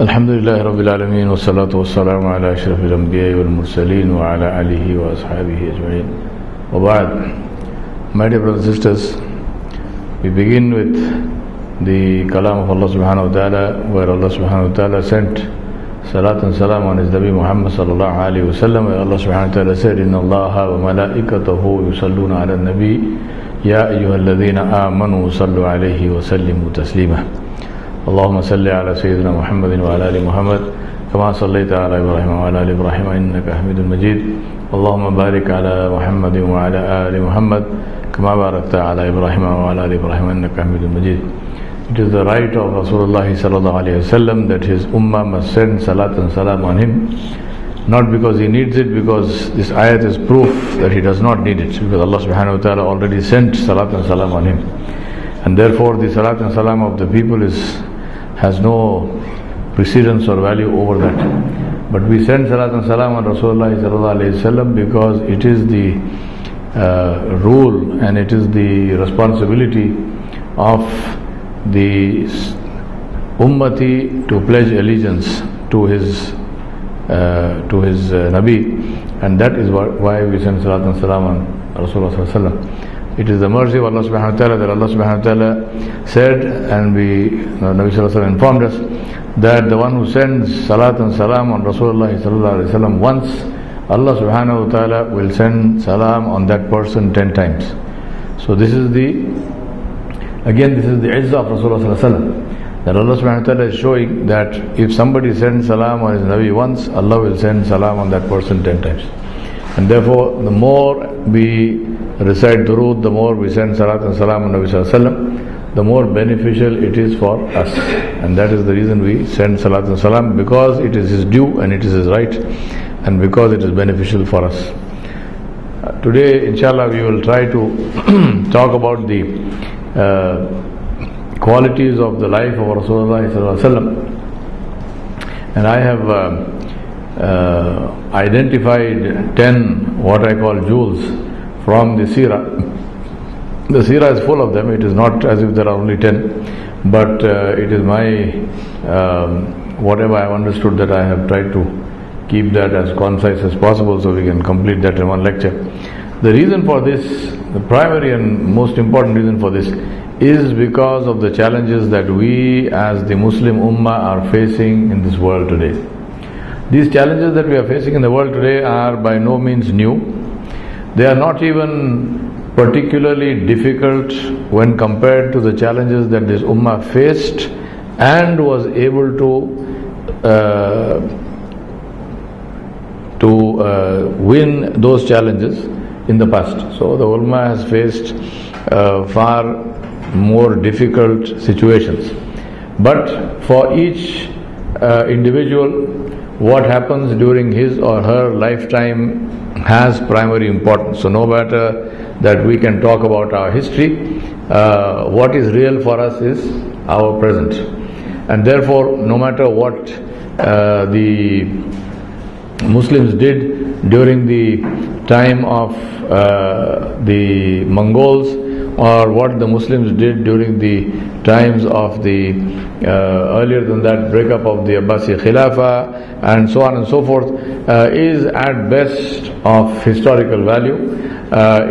Alhamdulillah Rabbil Alameen wa salatu wa salamu ala ashrafil anbiya wal mursaleen wa ala alihi wa ashabihi ajma'in wa ba'd. My dear brothers and sisters, we begin with the kalam of Allah subhanahu wa ta'ala, where Allah subhanahu wa ta'ala sent salat and salam on his Nabi Muhammad sallallahu alayhi wa sallam, where Allah subhanahu wa ta'ala said, Inna allaha wa malaikatahu yusalluna ala nabi, ya ayyuhalladhina amanu sallu alayhi wa sallimu taslima. اللهم صل على سيدنا محمد وعلى آل محمد كما صليت على إبراهيم وعلى آل إبراهيم إنك حميد مجيد اللهم بارك على محمد وعلى آل محمد كما باركت على إبراهيم وعلى آل إبراهيم إنك حميد مجيد. It is the right of Rasulullah sallallahu alayhi wa sallam that his ummah must send salat and salam on him, not because he needs it, because this ayat is proof that he does not need it, because Allah subhanahu wa ta'ala already sent salat and salam on him, and therefore the salat and salam of the people has no precedence or value over that. But we send salat and salam on Rasulullah sallallahu alayhi wa sallam because it is the rule and it is the responsibility of the ummati to pledge allegiance to his Nabi, and that is why we send salat and salam on Rasulullah sallallahu alayhi wa sallam. It is the mercy of Allah subhanahu wa ta'ala that Allah subhanahu wa ta'ala said, and Nabi sallallahu alayhi wa sallam informed us that the one who sends salat and salam on Rasulullah sallallahu alayhi wa sallam once, Allah subhanahu wa ta'ala will send salam on that person 10 times. So this is the izzah of Rasulullah sallallahu alayhi wa sallam, that Allah subhanahu wa ta'ala is showing that if somebody sends salam on his Nabi once, Allah will send salam on that person 10 times. And therefore the more we recite durood, the more we send salat and salam on Nabi sallallahu alayhi wa sallam, the more beneficial it is for us. And that is the reason we send salat and salam, because it is his due and it is his right, and because it is beneficial for us. Today inshallah we will try to talk about the qualities of the life of Rasulullah sallallahu alayhi wa sallam. And I have identified 10 what I call jewels from the Seerah. The Seerah is full of them. It is not as if there are only 10, but it is my whatever I have understood, that I have tried to keep that as concise as possible so we can complete that in one lecture. The reason for this, the primary and most important reason for this, is because of the challenges that we as the Muslim Ummah are facing in this world today. These challenges that we are facing in the world today are by no means new. They are not even particularly difficult when compared to the challenges that this ummah faced and was able to win those challenges in the past. So the ummah has faced far more difficult situations. But for each individual, what happens during his or her lifetime has primary importance. So no matter that we can talk about our history, what is real for us is our present. And therefore no matter what the Muslims did during the time of the Mongols, or what the Muslims did during the times of the earlier than that breakup of the Abbasid Khilafah, and so on and so forth, is at best of historical value.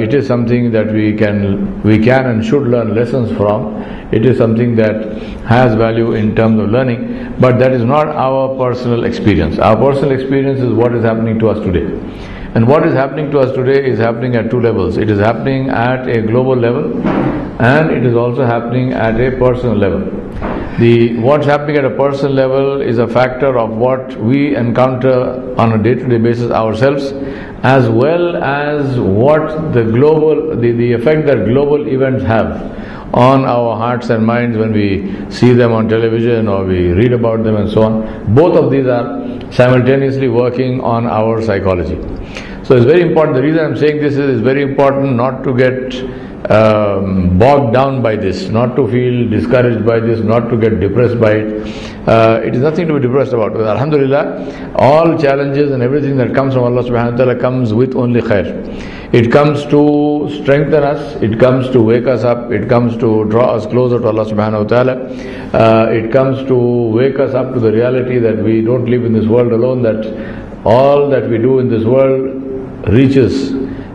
It is something that we can and should learn lessons from. It is something that has value in terms of learning, but that is not our personal experience. Our personal experience is what is happening to us today. And what is happening to us today is happening at two levels. It is happening at a global level, and it is also happening at a personal level. What's happening at a personal level is a factor of what we encounter on a day-to-day basis ourselves, as well as what the effect that global events have on our hearts and minds when we see them on television or we read about them and so on. Both of these are simultaneously working on our psychology. So it's very important. The reason I'm saying this is it's very important not to get bogged down by this, not to feel discouraged by this, not to get depressed by it. It is nothing to be depressed about. Alhamdulillah, all challenges and everything that comes from Allah subhanahu wa ta'ala comes with only khair. It comes to strengthen us, it comes to wake us up, it comes to draw us closer to Allah subhanahu wa ta'ala, it comes to wake us up to the reality that we don't live in this world alone, that all that we do in this world reaches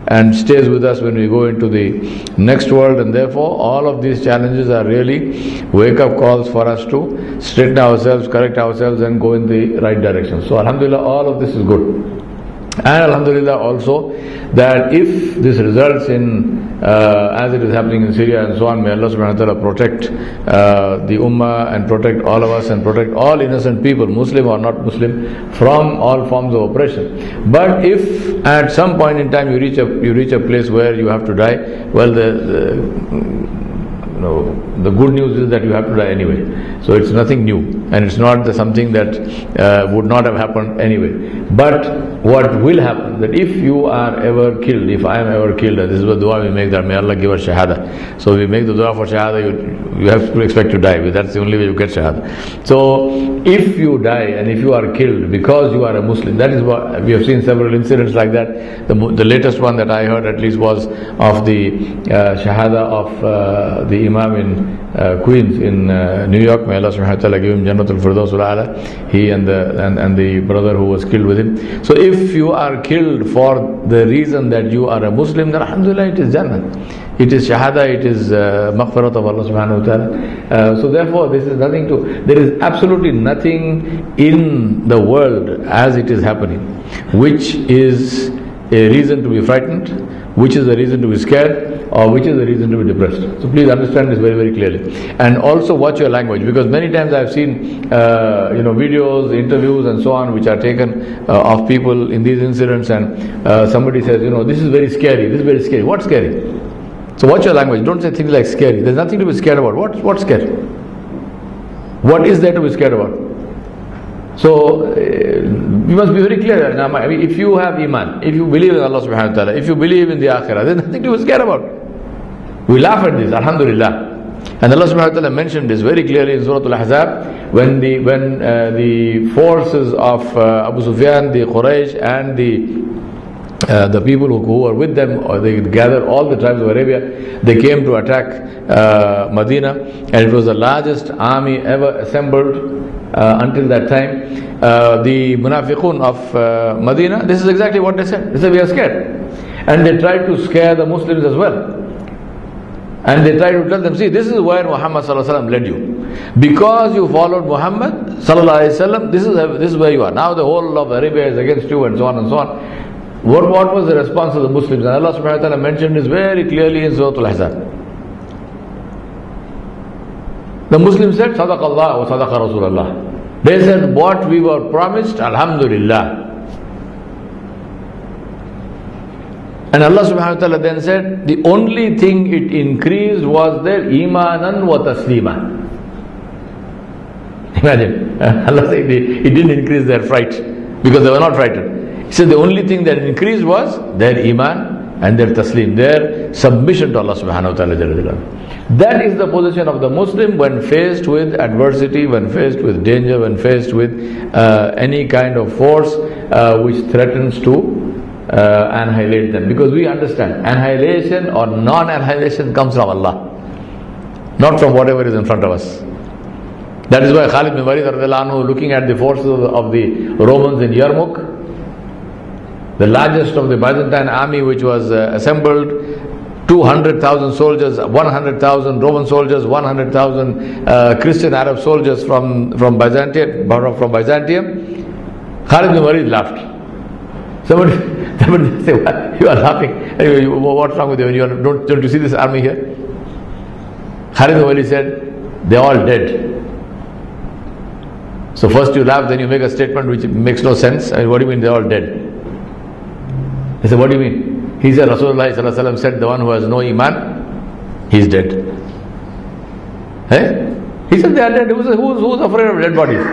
and stays with us when we go into the next world, and therefore all of these challenges are really wake-up calls for us to straighten ourselves, correct ourselves, and go in the right direction. So alhamdulillah, all of this is good. And alhamdulillah also that if this results in as it is happening in Syria and so on, may Allah subhanahu wa ta'ala protect the ummah and protect all of us and protect all innocent people, Muslim or not Muslim, from all forms of oppression. But if at some point in time you reach a place where you have to die, well, the good news is that you have to die anyway. So it's nothing new, and it's not something that would not have happened anyway. But what will happen, that if you are ever killed, if I am ever killed, and this is the dua we make, that may Allah give us shahada. So we make the dua for shahada. You have to expect to die. That's the only way you get shahada. So if you die and if you are killed because you are a Muslim, that is what we have seen several incidents like that. The latest one that I heard at least was of the shahada of the Imam in Queens in New York. May Allah subhanahu wa ta'ala give him Jannatul Firdaus al-A'la, he and the brother who was killed with him. So if you are killed for the reason that you are a Muslim, then alhamdulillah, it is Jannah, it is shahada, it is maghfirat of Allah subhanahu wa ta'ala. So therefore this is nothing to, there is absolutely nothing in the world as it is happening which is a reason to be frightened, which is a reason to be scared, or which is a reason to be depressed. So please understand this very, very clearly. And also watch your language, because many times I've seen videos, interviews and so on, which are taken of people in these incidents, and somebody says, this is very scary, this is very scary. What's scary? So watch your language. Don't say things like scary. There's nothing to be scared about. What's scary? What is there to be scared about? So we must be very clear. I mean, if you have Iman, if you believe in Allah subhanahu wa ta'ala, if you believe in the Akhirah, there's nothing to be scared about. We laugh at this, alhamdulillah. And Allah subhanahu wa ta'ala mentioned this very clearly in Surah Al-Ahzab, when the forces of Abu Sufyan, the Quraysh, and the people who were with them, or they gathered all the tribes of Arabia, they came to attack Medina, and it was the largest army ever assembled until that time. The Munafiqun of Medina, this is exactly what they said. They said, we are scared. And they tried to scare the Muslims as well. And they tried to tell them, see, this is where Muhammad sallallahu alaihi wasallam led you. Because you followed Muhammad sallallahu alaihi wasallam, this is where you are. Now the whole of Arabia is against you, and so on and so on. What was the response of the Muslims? And Allah subhanahu wa ta'ala mentioned this very clearly in Surah Al-Ahzab. The Muslims said, Sadaqallah wa Sadaqa Rasulullah. They said, what we were promised, alhamdulillah. And Allah subhanahu wa ta'ala then said, the only thing it increased was their imanan wa taslima. Imagine, Allah said it didn't increase their fright, because they were not frightened. So the only thing that increased was their iman and their taslim, their submission to Allah subhanahu wa ta'ala. That is the position of the Muslim when faced with adversity, when faced with danger, when faced with any kind of force which threatens to annihilate them. Because we understand, annihilation or non-annihilation comes from Allah, not from whatever is in front of us. That is why Khalid bin Walid radhiyallahu anhu, looking at the forces of the Romans in Yarmouk, the largest of the Byzantine army which was assembled, 200,000 soldiers, 100,000 Roman soldiers, 100,000 Christian Arab soldiers from Byzantium. Khalid bin Walid laughed. Somebody said, well, you are laughing. Anyway, what's wrong with you? Don't you see this army here? Khalid bin Walid said, they're all dead. So first you laugh, then you make a statement which makes no sense. I mean, what do you mean they're all dead? He said, what do you mean? He said, Rasulullah sallallahu alaihi wasallam said, the one who has no iman, he is dead. Eh? He said, they are dead. Who's afraid of dead bodies?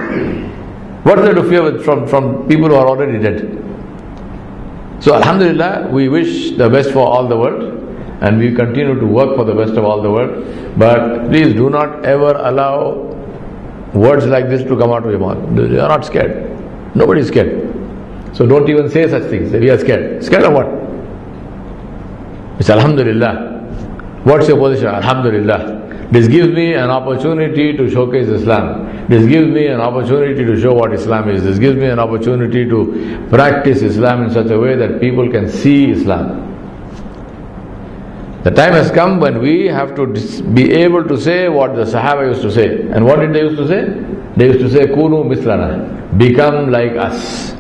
What is there to fear from people who are already dead? So alhamdulillah, we wish the best for all the world, and we continue to work for the best of all the world. But please do not ever allow words like this to come out of your mouth. You are not scared. Nobody is scared. So don't even say such things. We are scared. Scared of what? It's alhamdulillah. What's your position? Alhamdulillah. This gives me an opportunity to showcase Islam. This gives me an opportunity to show what Islam is. This gives me an opportunity to practice Islam in such a way that people can see Islam. The time has come when we have to be able to say what the Sahaba used to say. And what did they used to say? They used to say, Kunu mislana, become like us.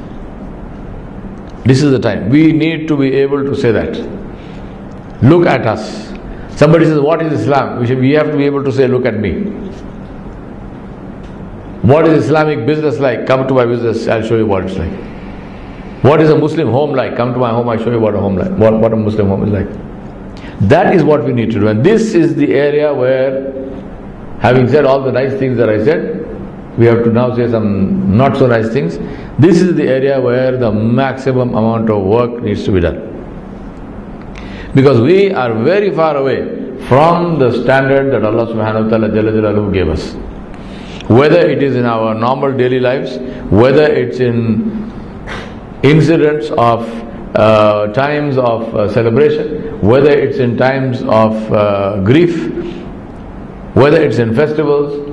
This is the time. We need to be able to say that. Look at us. Somebody says, what is Islam? We have to be able to say, look at me. What is Islamic business like? Come to my business, I'll show you what it's like. What is a Muslim home like? Come to my home, I'll show you what a home like. What a Muslim home is like. That is what we need to do, and this is the area where, having said all the nice things that I said, we have to now say some not so nice things. This is the area where the maximum amount of work needs to be done, because we are very far away from the standard that Allah subhanahu wa ta'ala jalla jalaluhu gave us. Whether it is in our normal daily lives, whether it's in incidents of times of celebration, whether it's in times of grief, whether it's in festivals,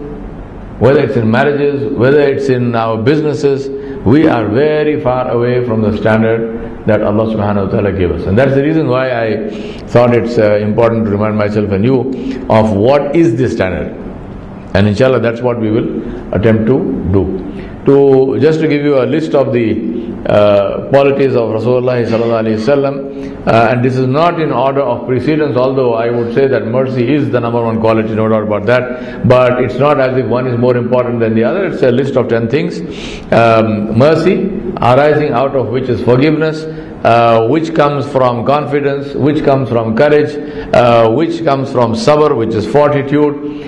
whether it's in marriages, whether it's in our businesses, we are very far away from the standard that Allah subhanahu wa ta'ala gave us. And that's the reason why I thought it's important to remind myself and you of what is this standard. And inshallah, that's what we will attempt to do. Just to give you a list of the qualities of Rasulullah sallallahu alaihi wasallam, and this is not in order of precedence, although I would say that mercy is the number one quality, no doubt about that, but it's not as if one is more important than the other. It's a list of 10 things. Mercy, arising out of which is forgiveness, which comes from confidence, which comes from courage, which comes from sabr, which is fortitude,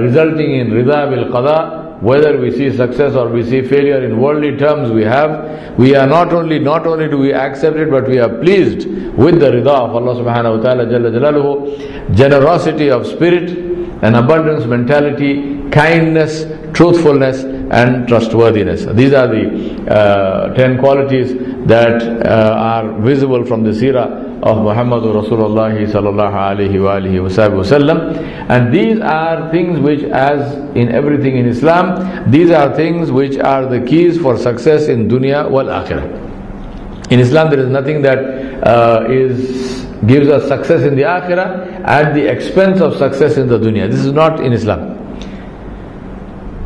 resulting in rida bil qada. Whether we see success or we see failure in worldly terms, we are not only do we accept it, but we are pleased with the rida of Allah subhanahu wa ta'ala jalla jalaluhu. Generosity of spirit and abundance mentality, kindness, truthfulness and trustworthiness. These are the 10 qualities that are visible from the seerah of Muhammadur Rasulullah sallallahu alaihi wasallam. And these are things which, as in everything in Islam, these are things which are the keys for success in dunya wal akhirah. In Islam, there is nothing that gives us success in the akhirah at the expense of success in the dunya. This is not in Islam.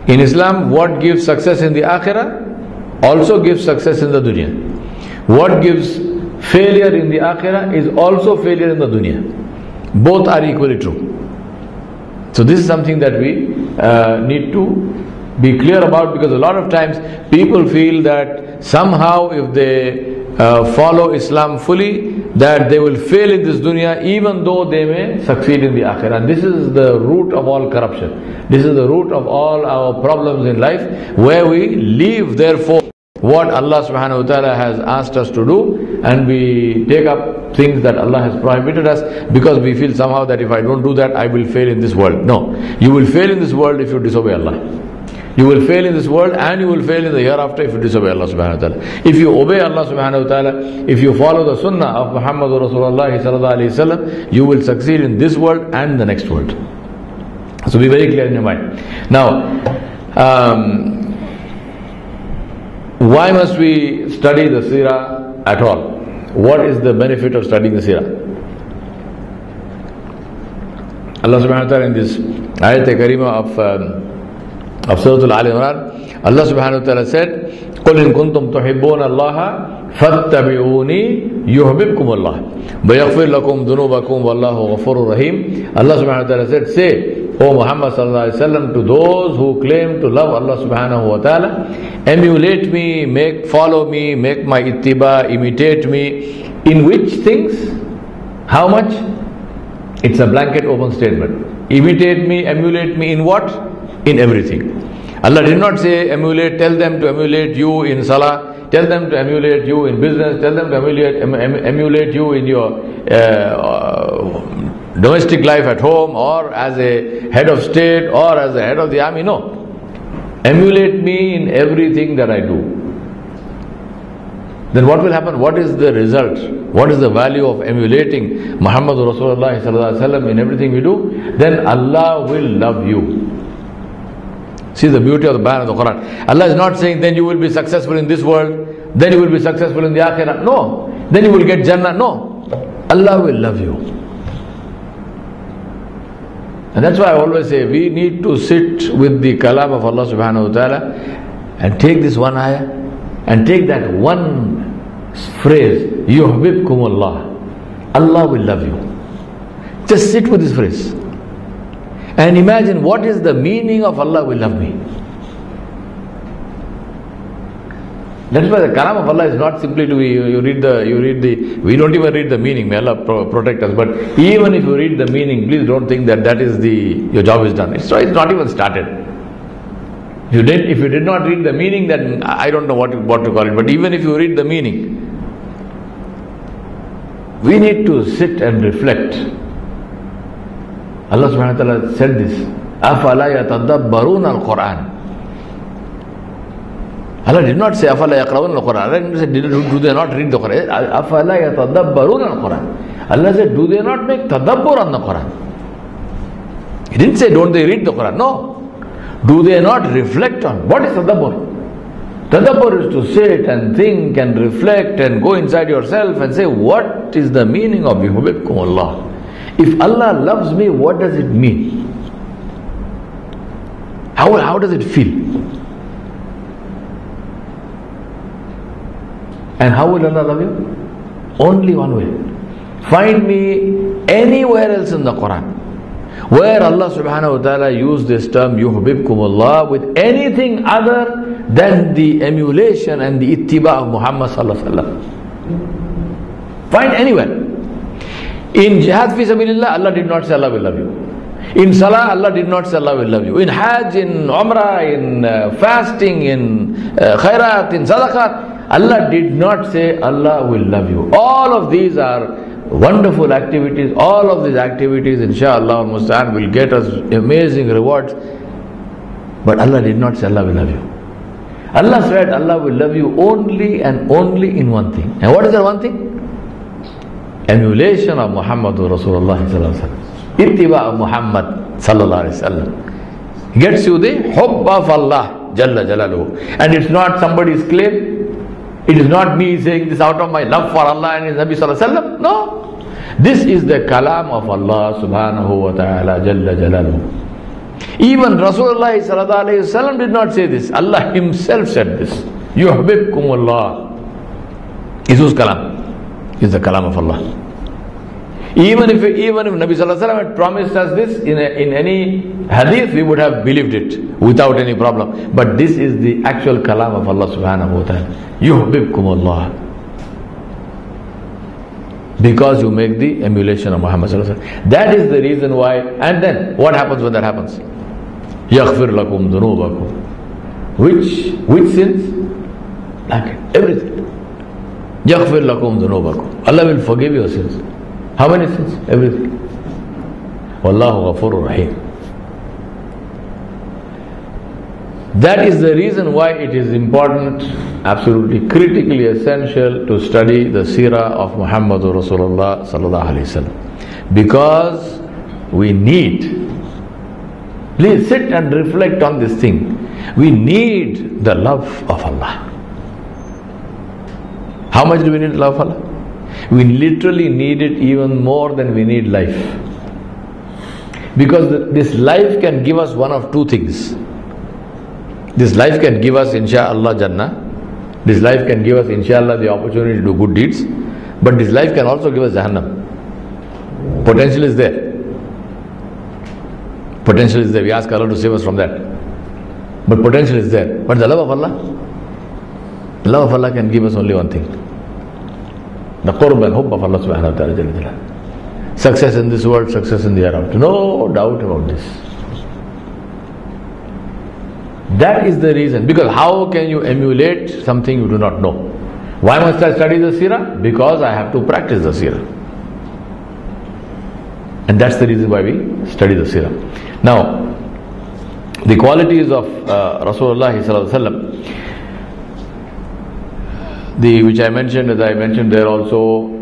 In Islam, what gives success in the akhirah also gives success in the dunya. What gives failure in the akhirah is also failure in the dunya. Both are equally true. So this is something that we need to be clear about, because a lot of times people feel that somehow if they follow Islam fully, that they will fail in this dunya even though they may succeed in the akhirah. And this is the root of all corruption. This is the root of all our problems in life, where we leave therefore what Allah subhanahu wa ta'ala has asked us to do, and we take up things that Allah has prohibited us, because we feel somehow that if I don't do that, I will fail in this world. No, you will fail in this world if you disobey Allah. You will fail in this world, and you will fail in the hereafter if you disobey Allah subhanahu wa ta'ala. If you obey Allah subhanahu wa ta'ala, if you follow the sunnah of Muhammad Rasulullah sallallahu alayhi wasallam, you will succeed in this world and the next world. So be very clear in your mind. Now, why must we study the seerah at all? What is the benefit of studying the seerah? Allah subhanahu wa ta'ala in this ayat-e-kareema of Surah Al-Ali Imran, Allah subhanahu wa ta'ala said, قُلْ إِن كُنْتُمْ تُحِبُّونَ اللَّهَ فَاتَّبِعُونِي يُحْبِبْكُمُ اللَّهُ وَيَغْفِرْ لَكُمْ ذُنُوبَكُمْ وَاللَّهُ غَفُورٌ رَحِيمٌ. Allah subhanahu wa ta'ala said, say, O Muhammad sallallahu alaihi wasallam, to those who claim to love Allah subhanahu wa ta'ala, emulate me, follow me, make my ittiba, imitate me. In which things? How much? It's a blanket open statement. Imitate me, emulate me in what? In everything. Allah did not say emulate, tell them to emulate you in salah, tell them to emulate you in business, tell them to emulate you in your domestic life at home, or as a head of state, or as a head of the army. No. Emulate me in everything that I do. Then what will happen? What is the result? What is the value of emulating Muhammad Rasulullah sallallahu alaihi wasallam in everything we do? Then Allah will love you. See the beauty of the Bayan of the Quran. Allah is not saying then you will be successful in this world, then you will be successful in the Akhirah. No. Then you will get Jannah. No. Allah will love you. And that's why I always say we need to sit with the kalam of Allah subhanahu wa ta'ala and take this one ayah and take that one phrase, yuhbibkumullah, Allah will love you. Just sit with this phrase and imagine what is the meaning of Allah will love me. That's why the kalam of Allah is not simply to be, we don't even read the meaning, may Allah protect us, but even if you read the meaning, please don't think that is your job is done. It's not even started. If you did not read the meaning, then I don't know what to call it, but even if you read the meaning, we need to sit and reflect. Allah subhanahu wa ta'ala said this, أَفَلَا يَتَدَّبَّرُونَ الْقُرْآنَ. Allah did not say, Afala yaqra'un al-Quran. Allah didn't say, do they not read the Quran? Afala yatadabbarun al-Quran. Allah said, do they not make tadabbur on the Quran? He didn't say, don't they read the Quran? No. Do they not reflect on? What is tadabbur? Tadabbur is to sit and think and reflect and go inside yourself and say, what is the meaning of yuhibbukum Allah? If Allah loves me, what does it mean? How does it feel? And how will Allah love you? Only one way. Find me anywhere else in the Quran where Allah subhanahu wa ta'ala used this term yuhbibkumullah with anything other than the emulation and the ittiba of Muhammad sallallahu alaihi wasallam. Find anywhere. In jihad fi sabilillah, Allah did not say Allah will love you. In salah, Allah did not say Allah will love you. In hajj, in umrah, in fasting, in khairat, in sadaqat, Allah did not say Allah will love you. All of these are wonderful activities. All of these activities, inshallah al-musta'an, will get us amazing rewards. But Allah did not say Allah will love you. Allah said Allah will love you only and only in one thing. And what is that one thing? Emulation of Muhammadur Rasulullah sallallahu alaihi wasallam. Ittiba of Muhammad sallallahu alaihi wasallam gets you the hubb of Allah jalla jalaluhu. And it's not somebody's claim. It is not me saying this out of my love for Allah and His Nabi sallallahu alaihi wasallam. No. This is the kalam of Allah subhanahu wa ta'ala jalla jalaluhu. Even Rasulullah sallallahu alaihi wasallam did not say this. Allah Himself said this. Yuhbibkumullah is whose kalam? Is the kalam of Allah. Even if Nabi sallallahu alaihi wasallam had promised us this in any hadith, we would have believed it without any problem. But this is the actual kalam of Allah subhanahu wa ta'ala. Yuhbibkumullah. Because you make the emulation of Muhammad sallallahu alaihi wasallam. That is the reason why. And then what happens when that happens? Yaghfir lakum dhunubakum. Which sins? Like everything. Yaghfir lakum dhunubakum. Allah will forgive your sins. How many sins? Everything. Wallahu Ghafurur Rahim. That is the reason why it is important, absolutely critically essential, to study the seerah of Muhammadur Rasulullah sallallahu alaihi wasallam, because we need. Please sit and reflect on this thing. We need the love of Allah. How much do we need the love of Allah? We literally need it even more than we need life. Because this life can give us one of two things. This life can give us insha'Allah Jannah. This life can give us insha'Allah the opportunity to do good deeds. But this life can also give us Jahannam. Potential is there. Potential is there. We ask Allah to save us from that. But potential is there. But the love of Allah? The love of Allah can give us only one thing. The qurb and hubb of Allah subhanahu wa ta'ala. Success in this world, success in the hereafter. No doubt about this. That is the reason. Because how can you emulate something you do not know? Why must I study the seerah? Because I have to practice the seerah. And that's the reason why we study the seerah. Now, the qualities of Rasulullah sallallahu alaihi wasallam, which I mentioned there also,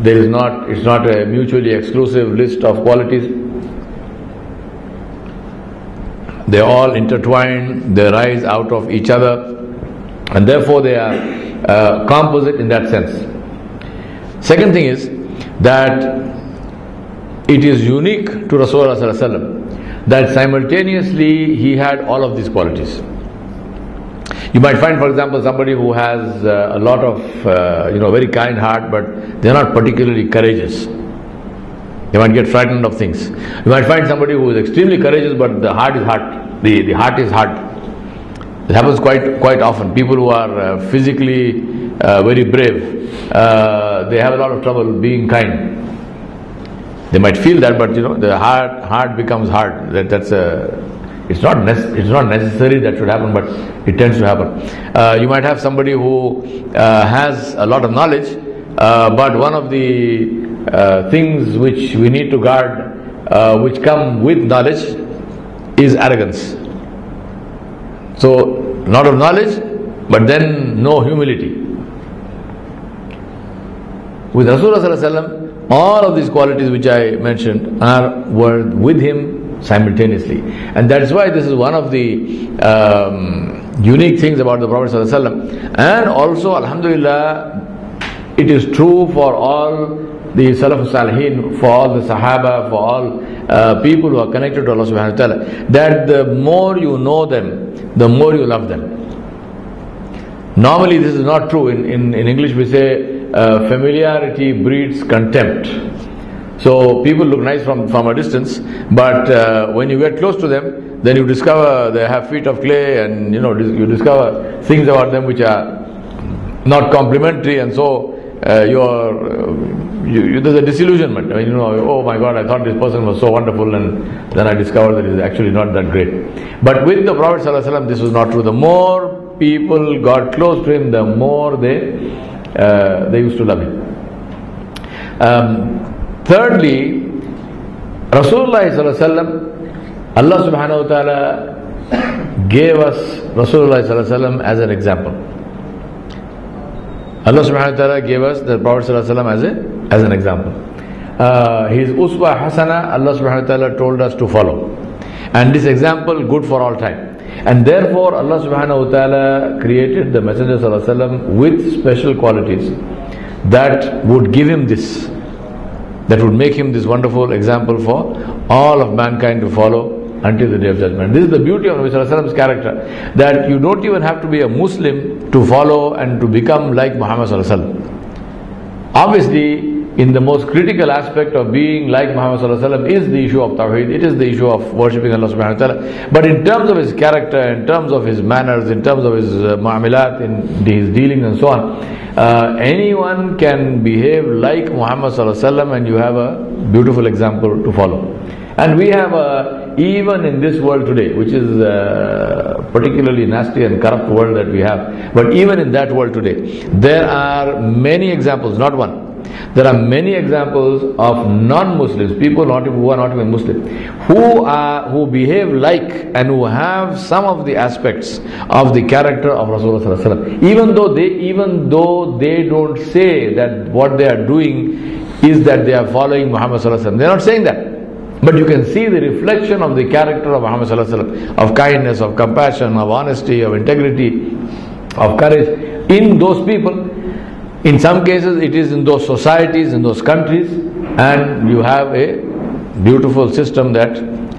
it's not a mutually exclusive list of qualities. They all intertwine, they rise out of each other, and therefore they are composite in that sense. Second thing is that it is unique to Rasulullah sallallahu alaihi wasallam that simultaneously he had all of these qualities. You might find, for example, somebody who has a lot of very kind heart, but they're not particularly courageous. They might get frightened of things. You might find somebody who is extremely courageous, but the heart is hard. It happens quite often. People who are physically very brave, they have a lot of trouble being kind. They might feel that, but the heart becomes hard. It's not necessary that should happen, but it tends to happen. You might have somebody who has a lot of knowledge, but one of the things which we need to guard, which come with knowledge, is arrogance. So, a lot of knowledge, but then no humility. With Rasulullah sallallahu alaihi wasallam, all of these qualities which I mentioned were with him simultaneously, and that's why this is one of the unique things about the Prophet ﷺ. And also, alhamdulillah, it is true for all the Salaf Salihin, for all the Sahaba, for all people who are connected to Allah subhanahu wa ta'ala, that the more you know them, the more you love them. Normally this is not true. In English we say, familiarity breeds contempt. So people look nice from a distance, but when you get close to them, then you discover they have feet of clay, and you discover things about them which are not complimentary, and so there's a disillusionment. I mean, oh my God, I thought this person was so wonderful, and then I discovered that he's actually not that great. But with the Prophet sallallahu alaihi wasallam, this was not true. The more people got close to him, the more they used to love him. Thirdly, Rasulullah sallallahu alaihi wasallam, Allah subhanahu wa ta'ala gave us Rasulullah sallallahu alaihi wasallam as an example. Allah subhanahu wa ta'ala gave us the Prophet sallallahu alaihi wasallam as an example. His uswa hasana, Allah subhanahu wa ta'ala told us to follow. And this example, good for all time. And therefore, Allah subhanahu wa ta'ala created the Messenger sallallahu alaihi wasallam with special qualities that would give him this, that would make him this wonderful example for all of mankind to follow until the Day of Judgment. This is the beauty of Nabi sallallahu alaihi wasallam's character, that you don't even have to be a Muslim to follow and to become like Muhammad sallallahu alaihi wasallam. Obviously, in the most critical aspect of being like Muhammad sallallahu alaihi wasallam is the issue of Tawheed. It is the issue of worshipping Allah subhanahu wa ta'ala. But in terms of his character, in terms of his manners, in terms of his mu'amalat, in his dealings and so on, anyone can behave like Muhammad sallallahu alaihi wasallam, and you have a beautiful example to follow. And we have even in this world today, which is a particularly nasty and corrupt world that we have, but even in that world today, there are many examples, not one. There are many examples of non-Muslims, people who are not even Muslim, who behave like and who have some of the aspects of the character of Rasulullah sallallahu alaihi wasallam, even though they don't say that what they are doing is that they are following Muhammad sallallahu alaihi wasallam. They are not saying that, but you can see the reflection of the character of Muhammad sallallahu alaihi wasallam, of kindness, of compassion, of honesty, of integrity, of courage in those people. In some cases, it is in those societies, in those countries, and you have a beautiful system that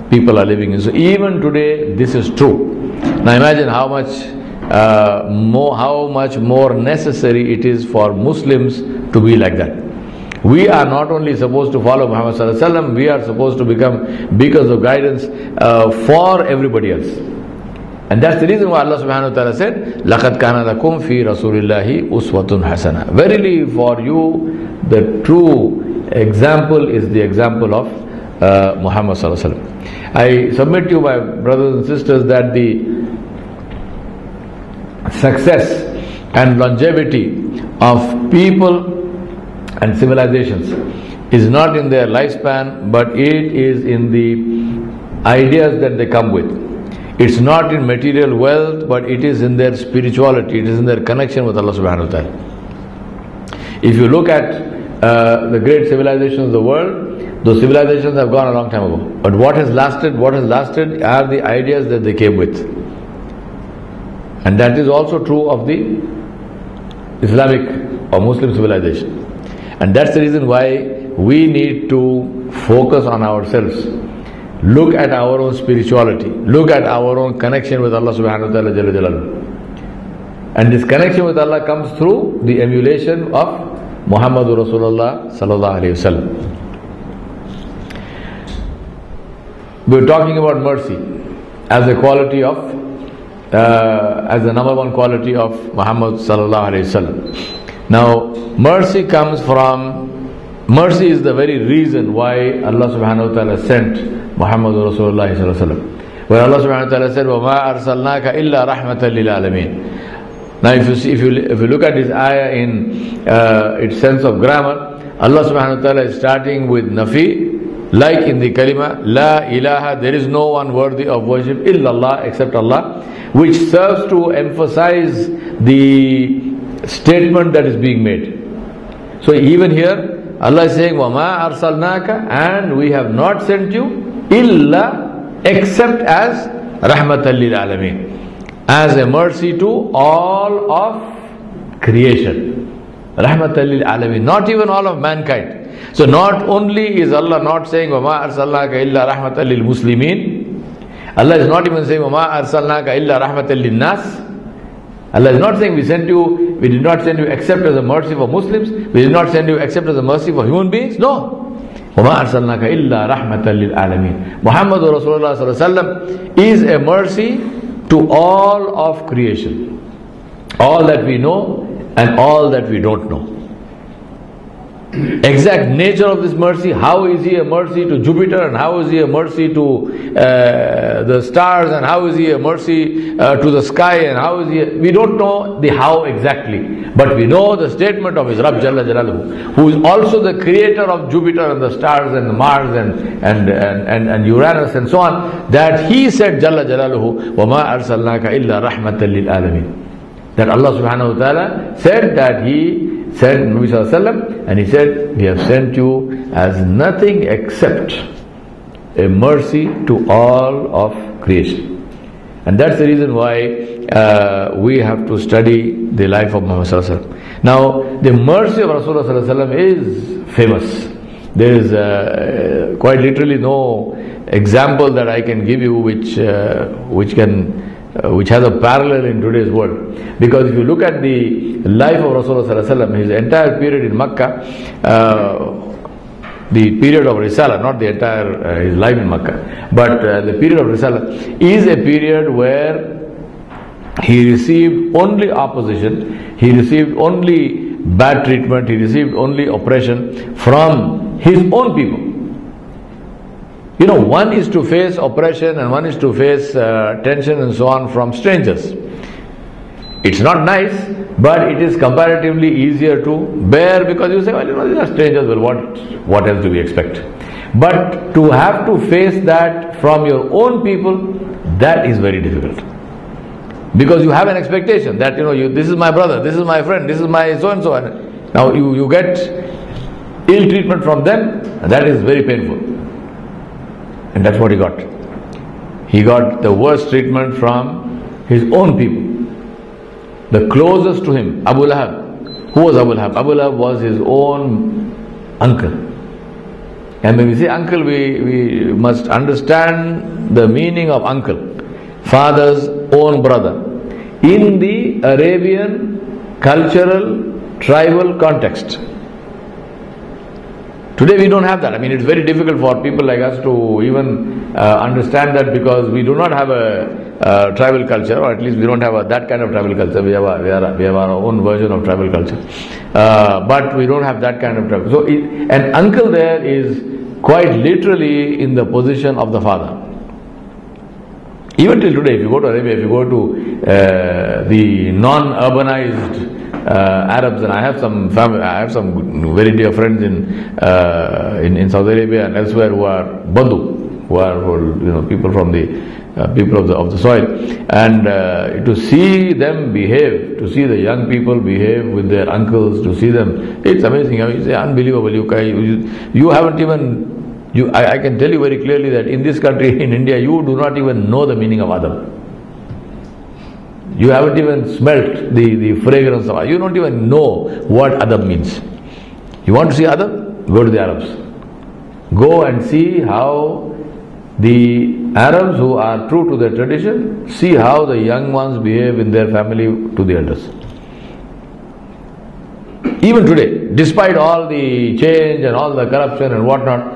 people are living in. So even today, this is true. Now imagine how much more necessary it is for Muslims to be like that. We are not only supposed to follow Muhammad sallallahu alaihi wasallam, we are supposed to become beacons of guidance for everybody else. And that's the reason why Allah subhanahu wa ta'ala said, لَقَدْ كَانَ لَكُمْ فِي رَسُولِ اللَّهِ أُسْوَةٌ حَسَنَةٌ. Verily for you, the true example is the example of Muhammad sallallahu alaihi wasallam. I submit to you, my brothers and sisters, that the success and longevity of people and civilizations is not in their lifespan, but it is in the ideas that they come with. It's not in material wealth, but it is in their spirituality, it is in their connection with Allah subhanahu wa ta'ala. If you look at the great civilizations of the world, those civilizations have gone a long time ago. But what has lasted are the ideas that they came with. And that is also true of the Islamic or Muslim civilization. And that's the reason why we need to focus on ourselves. Look at our own spirituality. Look at our own connection with Allah subhanahu wa ta'ala jalla jalaluhu. And this connection with Allah comes through the emulation of Muhammadur Rasulullah sallallahu alayhi wasallam. We're talking about mercy as a quality of, as the number one quality of Muhammad sallallahu alayhi wasallam. Now, mercy comes from, mercy is the very reason why Allah subhanahu wa ta'ala sent Muhammad Rasulullah sallallahu alaihi wasallam. Where Allah subhanahu wa ta'ala said, وَمَا أَرْسَلْنَاكَ إِلَّا رَحْمَةً لِلْعَالَمِينَ. Now if you look at this ayah in its sense of grammar, Allah subhanahu wa ta'ala is starting with nafi, like in the kalima, la ilaha, there is no one worthy of worship, illallah, except Allah, which serves to emphasize the statement that is being made. So even here, Allah is saying, وَمَا أَرْسَلْنَاكَ, and we have not sent you, illa, except as rahmatan lil alamin, as a mercy to all of creation, rahmatan lil alamin, not even all of mankind. So not only is Allah not saying wama arsalnaka illa rahmatan lil muslimin, Allah is not even saying wama arsalnaka illa rahmatan lil nas. Allah is not saying we did not send you except as a mercy for Muslims, we did not send you except as a mercy for human beings. No. وَمَا أَرْسَلْنَاكَ إِلَّا رَحْمَةً لِلْعَالَمِينَ. Muhammad Rasulullah sallallahu alayhi wa sallam is a mercy to all of creation. All that we know and all that we don't know. Exact nature of this mercy, how is he a mercy to Jupiter, and how is he a mercy to the stars, and how is he a mercy to the sky, and how is he we don't know the how exactly, but we know the statement of his Rabb Jalla Jalaluhu, who is also the creator of Jupiter and the stars and Mars and Uranus and so on, that he said Jalla Jalaluhu, وَمَا أَرْسَلْنَاكَ إِلَّا رَحْمَةً لِلْعَالَمِينَ. That Allah subhanahu wa ta'ala said that he said Nabi sallallahu alayhi wa sallam, and he said, we have sent you as nothing except a mercy to all of creation. And that's the reason why we have to study the life of Muhammad sallallahu alayhi wa sallam. Now, the mercy of Rasulullah sallallahu alayhi wa sallam is famous. There is quite literally no example that I can give you which has a parallel in today's world. Because if you look at the life of Rasulullah sallallahu alaihi wasallam, his entire period in Makkah, the period of Risalah, not the entire his life in Makkah, but the period of Risalah is a period where he received only opposition, he received only bad treatment, he received only oppression from his own people. You know, one is to face oppression and one is to face tension and so on from strangers. It's not nice, but it is comparatively easier to bear, because you say, well, you know, these are strangers, well, what else do we expect? But to have to face that from your own people, that is very difficult. Because you have an expectation that, you know, this is my brother, this is my friend, this is my so-and-so. And now you get ill treatment from them, and that is very painful. And that's what he got. He got the worst treatment from his own people. The closest to him, Abu Lahab. Who was Abu Lahab? Abu Lahab was his own uncle. And when we say uncle, we must understand the meaning of uncle. Father's own brother. In the Arabian cultural, tribal context. Today we don't have that. I mean, it's very difficult for people like us to even understand that, because we do not have a tribal culture, or at least we don't have that kind of tribal culture. We have our own version of tribal culture. But we don't have that kind of tribal. So an uncle there is quite literally in the position of the father. Even till today, if you go to Arabia, if you go to the non-urbanized Arabs, and I have some family, I have some very dear friends in Saudi Arabia and elsewhere who are Bandu, who are people from the people of the soil, and to see them behave, to see the young people behave with their uncles, to see them, it's amazing. I mean, it's unbelievable. You haven't even, I can tell you very clearly that in this country, in India, you do not even know the meaning of Adam. You haven't even smelt the fragrance of Adam. You don't even know what Adam means. You want to see Adam? Go to the Arabs. Go and see how the Arabs, who are true to their tradition, see how the young ones behave in their family to the elders. Even today, despite all the change and all the corruption and whatnot,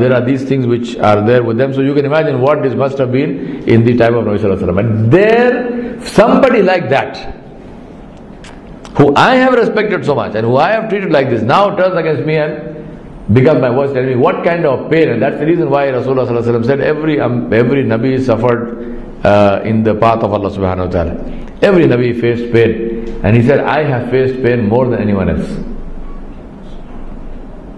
there are these things which are there with them. So you can imagine what this must have been in the time of Nabi Sallallahu Alaihi Wasallam. And there, somebody like that, who I have respected so much and who I have treated like this, now turns against me and becomes my worst enemy. What kind of pain? And that's the reason why Rasulullah Sallallahu Alaihi Wasallam said every Nabi suffered in the path of Allah Subhanahu Wa Ta'ala. Every Nabi faced pain, and he said, I have faced pain more than anyone else.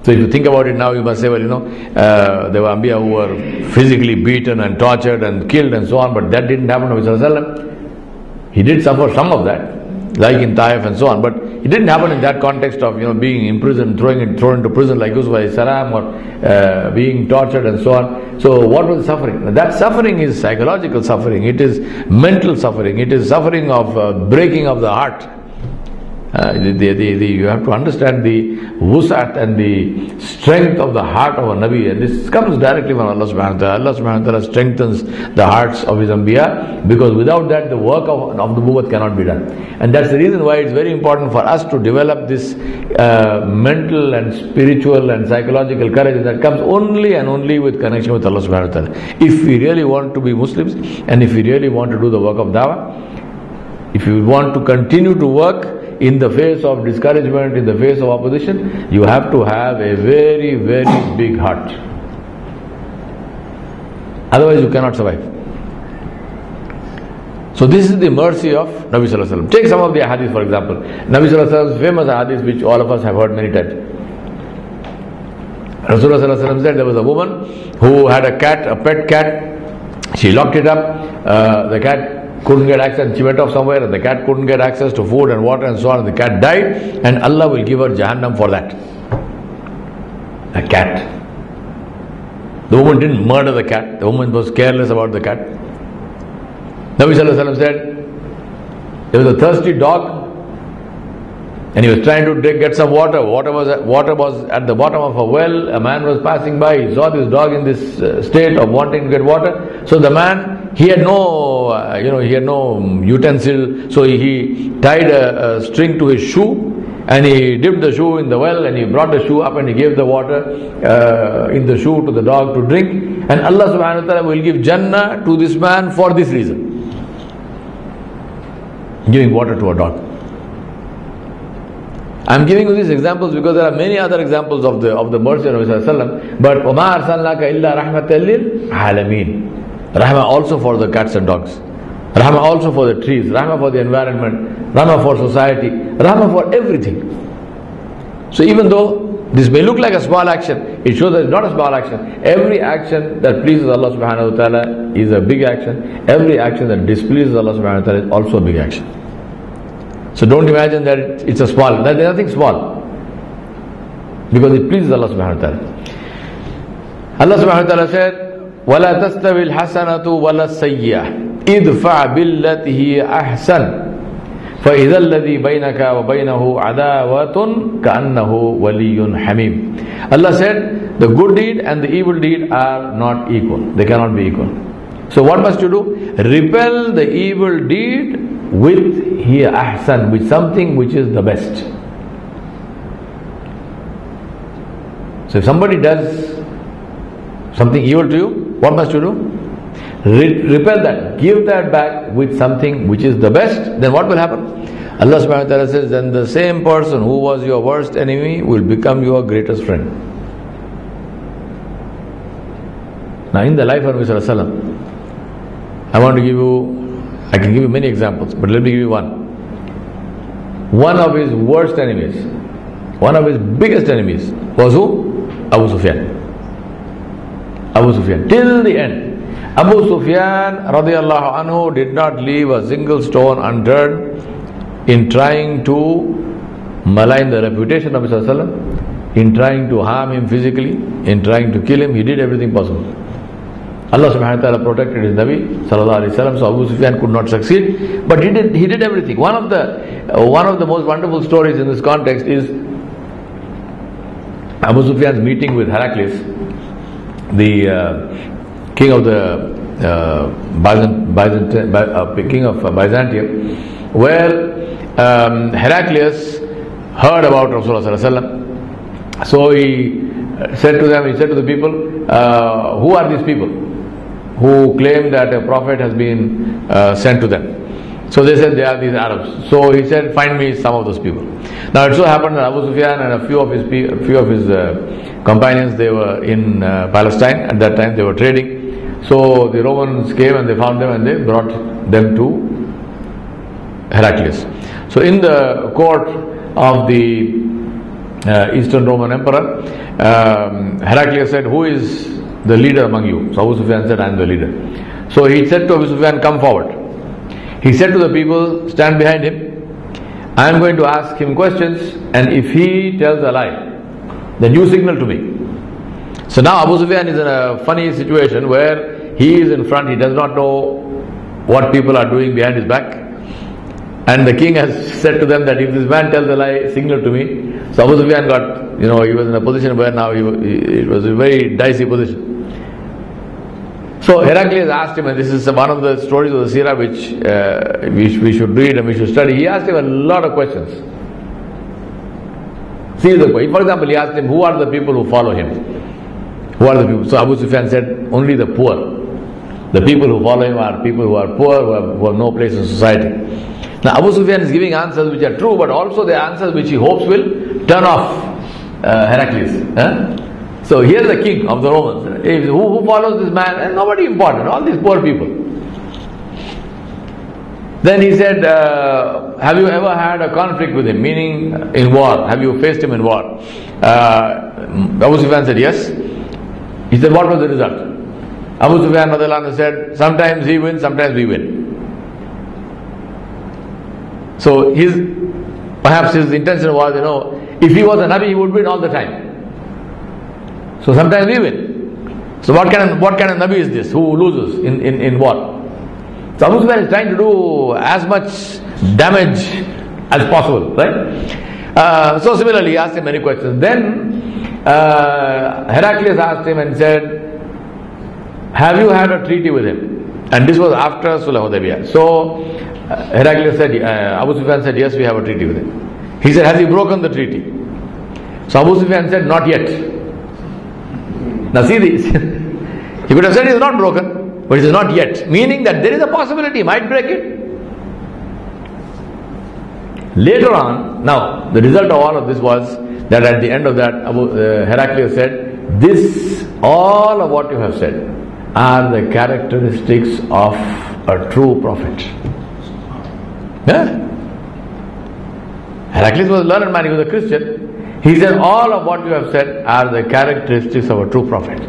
So if you think about it now, you must say, well, there were Anbiya who were physically beaten and tortured and killed and so on, but that didn't happen to Rasulullah Sallallahu Alaihi Wasallam. He did suffer some of that, like in Taif and so on, but it didn't happen in that context of being imprisoned, thrown into prison like Yusuf alayhi salam, or being tortured and so on. So what was the suffering? That suffering is psychological suffering. It is mental suffering. It is suffering of breaking of the heart. You have to understand the wus'at and the strength of the heart of a Nabi, and this comes directly from Allah Subhanahu Wa Ta'ala. Allah Subhanahu Wa Ta'ala strengthens the hearts of His Anbiya, because without that the work of the Nubuwwat cannot be done. And that's the reason why it's very important for us to develop this mental and spiritual and psychological courage that comes only and only with connection with Allah Subhanahu Wa Ta'ala. If we really want to be Muslims, and if we really want to do the work of Dawah, if you want to continue to work in the face of discouragement, in the face of opposition, you have to have a very, very big heart. Otherwise you cannot survive. So this is the mercy of Nabi Sallallahu Alaihi Wasallam. Take some of the hadith, for example. Nabi Sallallahu Alaihi Wasallam's famous hadith, which all of us have heard many times. Rasulullah Sallallahu Alaihi Wasallam said there was a woman who had a cat, a pet cat. She locked it up. The cat couldn't get access. She went off somewhere and the cat couldn't get access to food and water and so on, and the cat died, and Allah will give her Jahannam for that. A cat. The woman didn't murder the cat. The woman was careless about the cat. Nabi Sallallahu Alaihi Wasallam said there was a thirsty dog, and he was trying to get some water. Water was at the bottom of a well. A man was passing by. He saw this dog in this state of wanting to get water. So the man, he had no utensil, so he tied a string to his shoe, and he dipped the shoe in the well, and he brought the shoe up, and he gave the water in the shoe to the dog to drink. And Allah Subhanahu Wa Ta'ala will give Jannah to this man for this reason, giving water to a dog. I'm giving you these examples because there are many other examples of the mercy of Nabi Sallallahu Alaihi Wasallam. But وَمَا أَرْسَلْنَاكَ إِلَّا رَحْمَةً لِلْعَالَمِينَ. Rahmah also for the cats and dogs. Rahmah also for the trees. Rahmah for the environment. Rahmah for society. Rahmah for everything. So even though this may look like a small action, it shows that it's not a small action. Every action that pleases Allah Subhanahu Wa Ta'ala is a big action. Every action that displeases Allah Subhanahu Wa Ta'ala is also a big action. So don't imagine that it's a small. There's nothing small, because it pleases Allah Subhanahu Wa Ta'ala. Allah Subhanahu Wa Ta'ala said, وَلَا تَسْتَوِي الْحَسَنَةُ وَلَا السَّيِّئَةُ اِدْفَعْ بِالَّتِي هِيَ أَحْسَنُ فَإِذَا الَّذِي بَيْنَكَ وَبَيْنَهُ عَدَاوَةٌ كَأَنَّهُ وَلِيٌّ حَمِيمٌ. Allah said the good deed and the evil deed are not equal. They cannot be equal. So what must you do? Repel the evil deed with here ahsan, with something which is the best. So if somebody does something evil to you, what must you do? Repel that. Give that back with something which is the best. Then what will happen? Allah Subhanahu Wa Ta'ala says, then the same person who was your worst enemy will become your greatest friend. Now in the life of Nabi Sallallahu Alaihi Wasallam, I can give you many examples, but let me give you one. One of his worst enemies, one of his biggest enemies was who? Abu Sufyan. Abu Sufyan, till the end. Abu Sufyan radiallahu anhu did not leave a single stone unturned in trying to malign the reputation of His Prophet, in trying to harm him physically, in trying to kill him. He did everything possible. Allah subhanahu wa ta'ala protected his Nabi sallallahu alayhi wa sallam, so Abu Sufyan could not succeed, but he did everything. One of the most wonderful stories in this context is Abu Sufyan's meeting with Heraclius, the king of the Byzantium, where Heraclius heard about Rasulullah sallallahu alayhi wa sallam. So he said to the people, who are these people who claim that a prophet has been sent to them? So they said, they are these Arabs. So he said, find me some of those people. Now it so happened that Abu Sufyan and a few of his companions, they were in Palestine at that time. They were trading. So the Romans came and they found them and they brought them to Heraclius. So in the court of the Eastern Roman Emperor, Heraclius said, who is the leader among you? So Abu Sufyan said, I am the leader. So he said to Abu Sufyan, come forward. He said to the people, stand behind him. I am going to ask him questions, and if he tells a lie, then you signal to me. So now Abu Sufyan is in a funny situation where he is in front, he does not know what people are doing behind his back. And the king has said to them that if this man tells a lie, signal to me. So Abu Sufyan got, he was in a position where now it was a very dicey position. So Heraclius asked him, and this is one of the stories of the Seerah which we should read and we should study. He asked him a lot of questions. See the question. For example, he asked him, who are the people who follow him? Who are the people? So Abu Sufyan said, only the poor. The people who follow him are people who are poor, who have no place in society. Now Abu Sufyan is giving answers which are true, but also the answers which he hopes will turn off Heraclius. So here is the king of the Romans. Who follows this man? Nobody important, all these poor people. Then he said, have you ever had a conflict with him? Meaning in war. Have you faced him in war? Abu Sufyan said, yes. He said, what was the result? Abu Sufyan radhiallahu anhu said, sometimes he wins, sometimes we win. So perhaps his intention was, if he was a Nabi, he would win all the time. So sometimes we win. So what kind of Nabi is this who loses in war? So Abu Sufyan is trying to do as much damage as possible, right? So similarly, he asked him many questions. Then Heraclius asked him and said, have you had a treaty with him? And this was after Sulh Hudaybiyah. So Heraclius said, Abu Sufyan said, yes, we have a treaty with him. He said, has he broken the treaty? So Abu Sufyan said, not yet. Now see this, he could have said he is not broken, but he is not yet. Meaning that there is a possibility he might break it. Later on, now the result of all of this was that at the end of that, Heraclius said, this, all of what you have said, are the characteristics of a true prophet. Huh? Heraclius was a learned man, he was a Christian. He said, all of what you have said are the characteristics of a true prophet.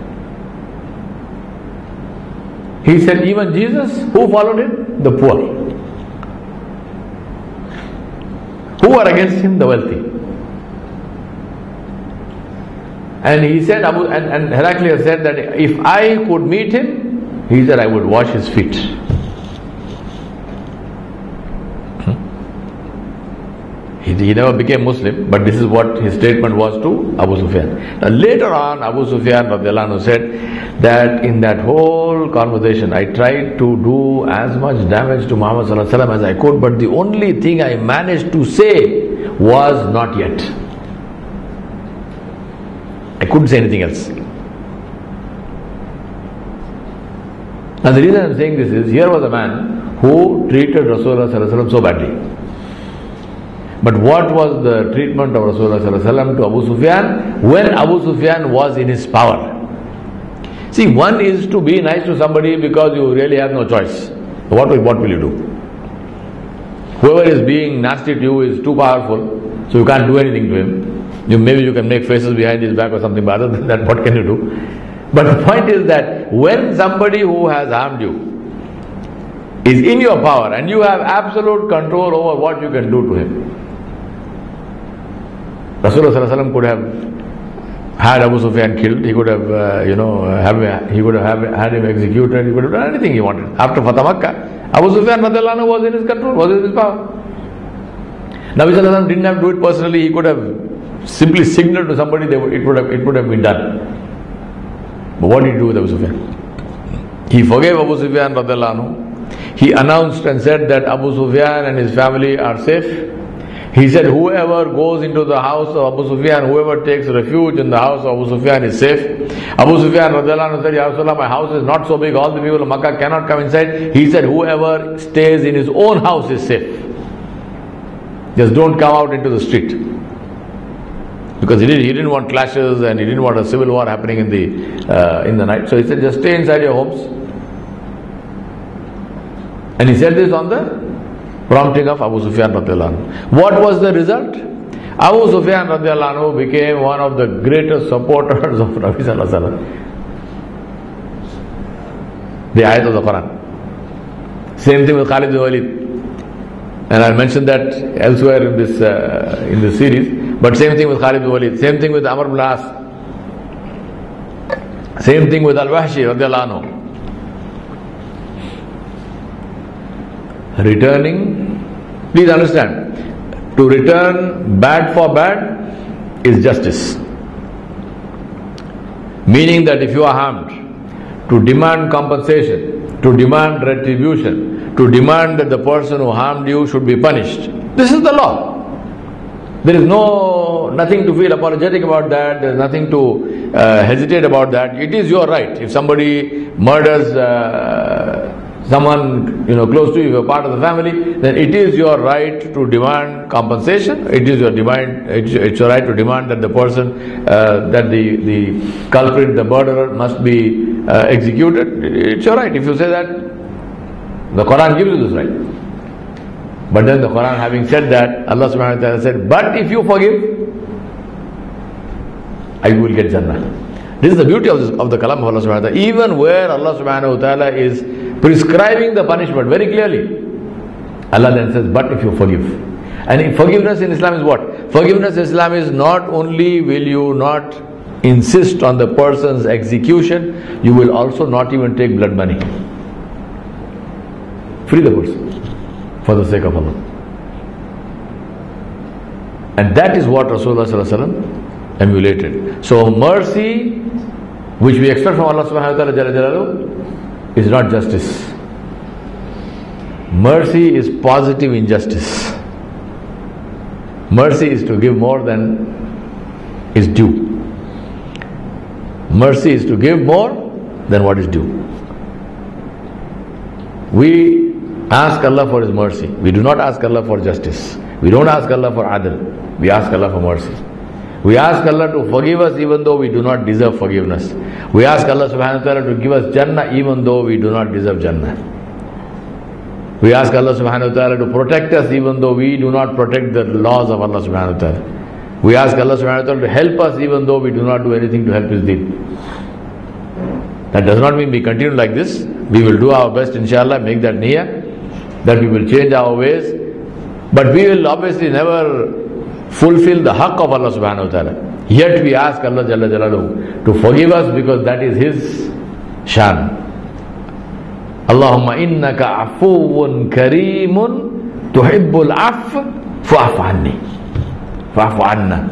He said, even Jesus, who followed him? The poor. Who are against him? The wealthy. And he said, and Heraclius said that if I could meet him, he said, I would wash his feet. He never became Muslim, but this is what his statement was to Abu Sufyan. Now later on, Abu Sufyan radhiallahu anhu said that in that whole conversation, I tried to do as much damage to Muhammad sallallahu alaihi wasallam as I could, but the only thing I managed to say was not yet. I couldn't say anything else. Now the reason I'm saying this is, here was a man who treated Rasulullah sallallahu alaihi wasallam so badly. But what was the treatment of Rasulullah sallallahu alaihi wasallam to Abu Sufyan when Abu Sufyan was in his power? See, one is to be nice to somebody because you really have no choice. What will you do? Whoever is being nasty to you is too powerful, so you can't do anything to him. Maybe you can make faces behind his back or something, but other than that, what can you do? But the point is that when somebody who has harmed you is in your power and you have absolute control over what you can do to him. Rasulullah ﷺ could have had Abu Sufyan killed, he could have, he could have had him executed, he could have done anything he wanted. After Fatah Makkah, Abu Sufyan was in his control, was in his power. Nabi ﷺ didn't have to do it personally, he could have simply signaled to somebody, it would have been done. But what did he do with Abu Sufyan? He forgave Abu Sufyan radiallahu anhu. He announced and said that Abu Sufyan and his family are safe. He said, whoever goes into the house of Abu Sufyan, whoever takes refuge in the house of Abu Sufyan is safe. Abu Sufyan radiallahu anhu said, Ya Rasulullah, my house is not so big, all the people of Makkah cannot come inside. He said, whoever stays in his own house is safe. Just don't come out into the street. Because he didn't want clashes and he didn't want a civil war happening in the night. So he said, just stay inside your homes. And he said this on the prompting of Abu Sufyan radiallahu anhu. What was the result? Abu Sufyan radiallahu anhu became one of the greatest supporters of Nabi sallallahu alaihi wasallam. The ayat of the Quran. Same thing with Khalid bin Walid. And I mentioned that elsewhere in this series. But same thing with Khalid bin Walid. Same thing with Amr ibn al-As. Same thing with Al-Wahshi radiallahu anhu. Returning, please understand, to return bad for bad is justice. Meaning that if you are harmed, to demand compensation, to demand retribution, to demand that the person who harmed you should be punished. This is the law. There is nothing to feel apologetic about that. There is nothing to hesitate about that. It is your right. If somebody murders someone close to you, you're part of the family, then it is your right to demand compensation. It's your right to demand that the person, that the culprit, the murderer must be executed. It's your right. If you say that, the Quran gives you this right. But then the Quran, having said that, Allah subhanahu wa ta'ala said, but if you forgive, I will get Jannah. This is the beauty of the kalam of Allah subhanahu wa ta'ala. Even where Allah subhanahu wa ta'ala is prescribing the punishment very clearly, Allah then says, but if you forgive. And forgiveness in Islam is what? Forgiveness in Islam is not only will you not insist on the person's execution, you will also not even take blood money. Free the person for the sake of Allah. And that is what Rasulullah sallallahu alaihi wasallam emulated. So mercy, which we expect from Allah subhanahu wa ta'ala, is not justice. Mercy is positive injustice. Mercy is to give more than is due. Mercy is to give more than what is due. We ask Allah for His mercy. We do not ask Allah for justice. We don't ask Allah for adl. We ask Allah for mercy. We ask Allah to forgive us even though we do not deserve forgiveness. We ask Allah subhanahu wa ta'ala to give us Jannah even though we do not deserve Jannah. We ask Allah subhanahu wa ta'ala to protect us even though we do not protect the laws of Allah subhanahu wa ta'ala. We ask Allah subhanahu wa ta'ala to help us even though we do not do anything to help His deen. That does not mean we continue like this. We will do our best, inshallah, make that niyyah, that we will change our ways. But we will obviously never fulfill the haqq of Allah subhanahu wa ta'ala. Yet we ask Allah jalla jalaluhu to forgive us because that is His shan. Allahumma innaka afuun kareemun tuhibbul af fa'afu anni. Fa'afu anna.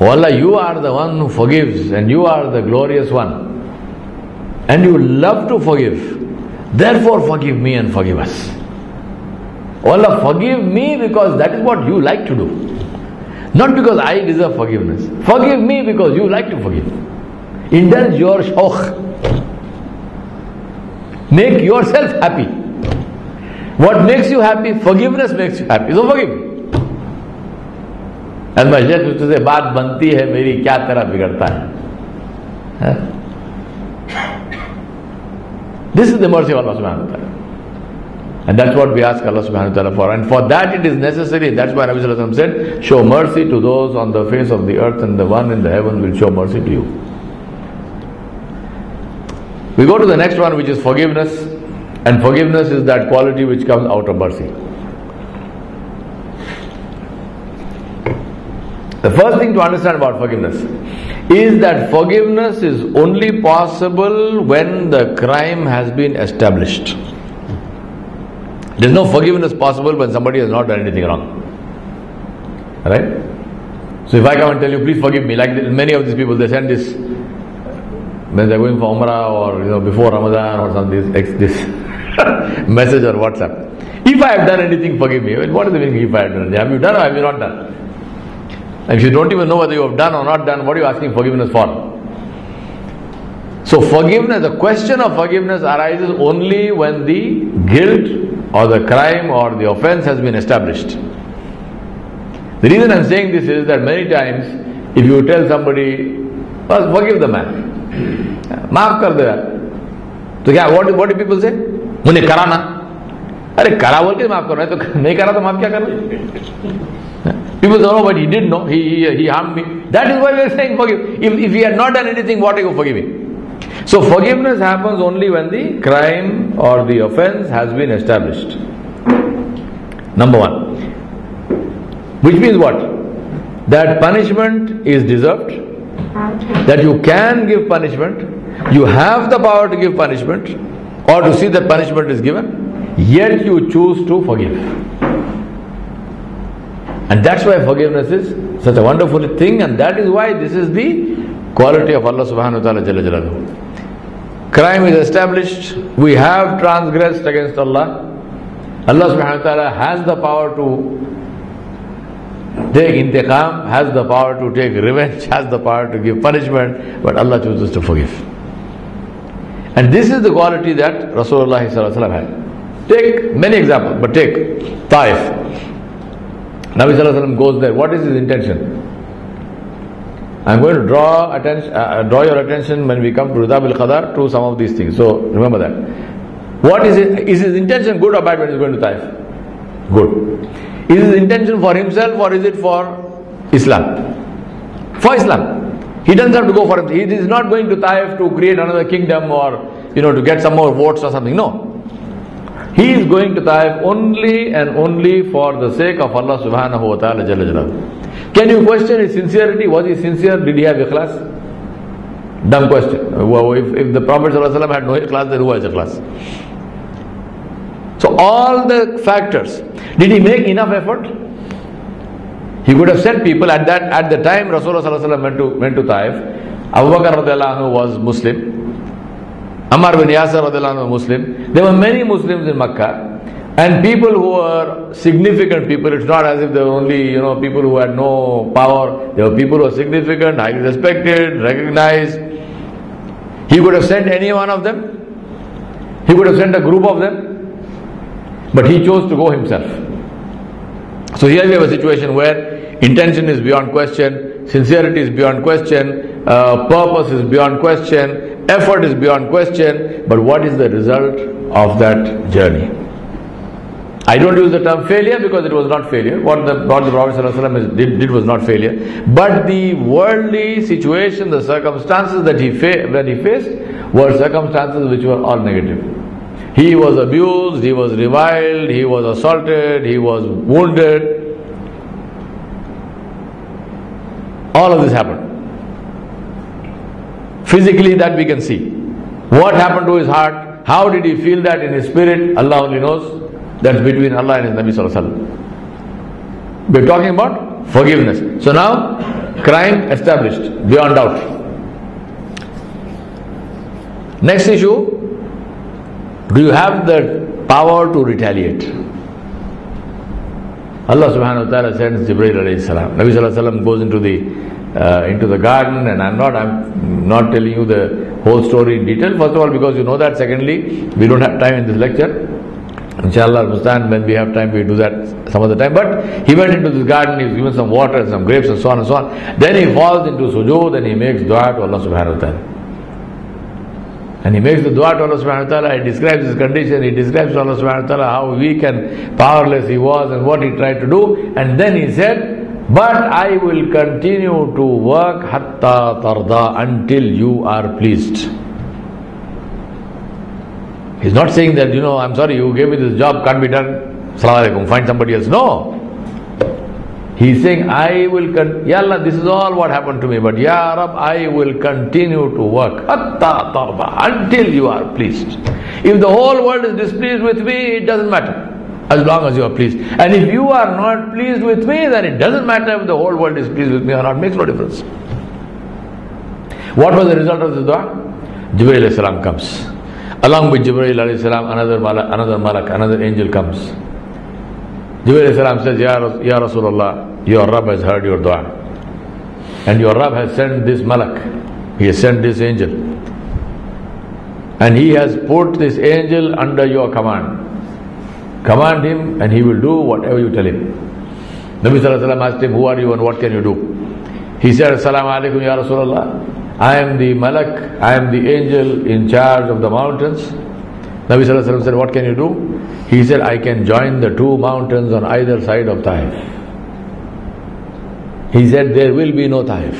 Oh Allah, you are the one who forgives and you are the glorious one. And you love to forgive. Therefore forgive me and forgive us. Oh Allah, forgive me because that is what you like to do. Not because I deserve forgiveness. Forgive me because you like to forgive. Indulge your shaukh. Make yourself happy. What makes you happy? Forgiveness makes you happy. So forgive me. And my Shaykh used to say, baat banti hai, meri kya tera bigadta hai. This is the mercy of Allah subhanahu wa ta'ala. And that's what we ask Allah subhanahu wa ta'ala for. And for that it is necessary. That's why Nabi Sallallahu Alaihi Wasallam said, show mercy to those on the face of the earth, and the one in the heaven will show mercy to you. We go to the next one, which is forgiveness. And forgiveness is that quality which comes out of mercy. The first thing to understand about forgiveness is that forgiveness is only possible when the crime has been established. There's no forgiveness possible when somebody has not done anything wrong. Right? So if I come and tell you, please forgive me, like many of these people, they send this when they're going for Umrah or before Ramadan or something, this message or WhatsApp. If I have done anything, forgive me. Well, what is the meaning if I have done anything? Have you done or have you not done? And if you don't even know whether you have done or not done, what are you asking forgiveness for? So forgiveness, the question of forgiveness arises only when the guilt or the crime or the offense has been established. The reason I'm saying this is that many times if you tell somebody, well, forgive the man, maaf kar de. So yeah, what do people say? Mune kara na. Arey kara bol ke maaf karo, nahi to nahi kara to maaf kya karna? People don't know, but he did know. He harmed me. That is why we are saying forgive. If he had not done anything, what are you forgiving? So forgiveness happens only when the crime or the offense has been established. Number one. Which means what? That punishment is deserved. That you can give punishment. You have the power to give punishment or to see that punishment is given. Yet you choose to forgive. And that's why forgiveness is such a wonderful thing, and that is why this is the quality of Allah subhanahu wa ta'ala jalla jalaluhu. Crime is established, we have transgressed against Allah. Allah subhanahu wa ta'ala has the power to take intiqam, has the power to take revenge, has the power to give punishment, but Allah chooses to forgive. And this is the quality that Rasulullah sallallahu alaihi wasallam had. Take many examples, but take Taif. Nabi Sallallahu Alaihi Wasallam goes there. What is his intention? I'm going to draw your attention when we come to Ridab al-Qadar to some of these things. So remember that. What is it? Is his intention good or bad when he's going to Taif? Good. Is his intention for himself or is it for Islam? For Islam. He doesn't have to go for himself. He is not going to Taif to create another kingdom or to get some more votes or something. No. He is going to Taif only and only for the sake of Allah subhanahu wa ta'ala jalla jalaluhu. Can you question his sincerity? Was he sincere? Did he have ikhlas? Dumb question. Well, if the Prophet sallallahu alaihi wasallam had no ikhlas, then who has ikhlas? So all the factors. Did he make enough effort? He could have sent people at the time Rasulullah sallallahu alaihi wasallam went to Taif. Abu Bakr radhiyallahu anhu was Muslim. Ammar bin Yasir radhiyallahu anhu was Muslim. There were many Muslims in Makkah, and people who were significant people. It's not as if they were only people who had no power. There were people who were significant, highly respected, recognized. He could have sent any one of them. He could have sent a group of them, but he chose to go himself. So here we have a situation where intention is beyond question, sincerity is beyond question, purpose is beyond question. Effort is beyond question, but what is the result of that journey? I don't use the term failure because it was not failure. What the Prophet ﷺ did was not failure. But the worldly situation, the circumstances that he faced were circumstances which were all negative. He was abused, he was reviled, he was assaulted, he was wounded. All of this happened. Physically, that we can see. What happened to his heart? How did he feel that in his spirit? Allah only knows. That's between Allah and his Nabi Sallallahu Alaihi Wasallam. We're talking about forgiveness. So now, crime established, beyond doubt. Next issue, do you have the power to retaliate? Allah subhanahu wa ta'ala sends Jibreel alayhi salam. Nabi Sallallahu Alaihi Wasallam goes into the garden, and I'm not telling you the whole story in detail, first of all because you know that, secondly we don't have time in this lecture. Inshallah, when we have time we do that some other time. But he went into this garden, he was given some water and some grapes and so on and so on. Then he falls into sujood and he makes dua to Allah subhanahu wa ta'ala. And he makes the dua to Allah subhanahu wa ta'ala. He describes his condition, he describes to Allah subhanahu wa ta'ala how weak and powerless he was and what he tried to do. And then he said, but I will continue to work hatta tarda, until you are pleased. He's not saying that, you know, I'm sorry, you gave me this job, can't be done, Salaam alaikum, find somebody else. No. He's saying, I will, Ya Allah, this is all what happened to me, but Ya Rab, I will continue to work hatta tarda, until you are pleased. If the whole world is displeased with me, it doesn't matter, as long as you are pleased. And if you are not pleased with me, then it doesn't matter if the whole world is pleased with me or not, makes no difference. What was the result of this dua? Jibreel alayhi salam comes. Along with Jibreel alayhi salam, another malak, another angel comes. Jibreel alayhi salam says, Ya Rasulullah, your Rabb has heard your dua. And your Rabb has sent this malak. He has sent this angel. And he has put this angel under your command. Command him and he will do whatever you tell him. Nabi Sallallahu Alaihi Wasallam asked him, who are you and what can you do? He said, Assalamu alaikum ya Rasulullah. I am the malak, I am the angel in charge of the mountains. Nabi Sallallahu Alaihi Wasallam said, what can you do? He said, I can join the two mountains on either side of Taif. He said, there will be no Taif.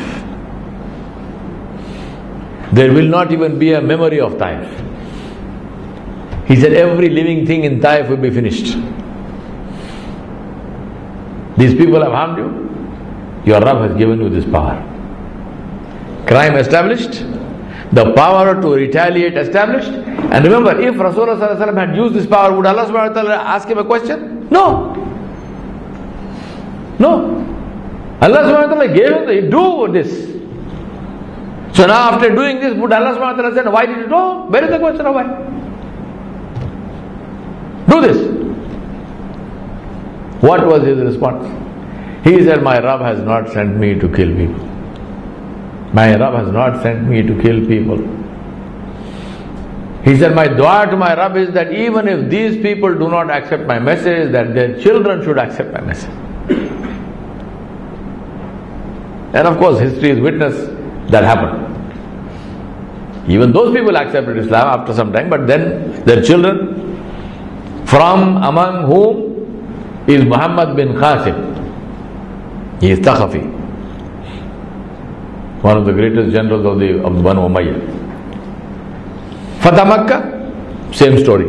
There will not even be a memory of Taif. He said, every living thing in Taif will be finished. These people have harmed you. Your Rabb has given you this power. Crime established, the power to retaliate established. And remember, if Rasulullah Sallallahu Alaihi Wasallam had used this power, would Allah Subhanahu Wa Ta'ala ask him a question? No. No. Allah Subhanahu Wa Ta'ala gave him the do this. So now after doing this, would Allah Subhanahu Wa Ta'ala said, why did you do? No, where is the question of why? Do this. What was his response? He said, my Rabb has not sent me to kill people. My Rabb has not sent me to kill people. He said, my dua to my Rabb is that even if these people do not accept my message, that their children should accept my message. And of course, history is witness that happened. Even those people accepted Islam after some time, but then their children, from among whom is Muhammad bin Qasim. He is Thaqafi, one of the greatest generals of the Banu Umayyah. Fatah Makkah, same story.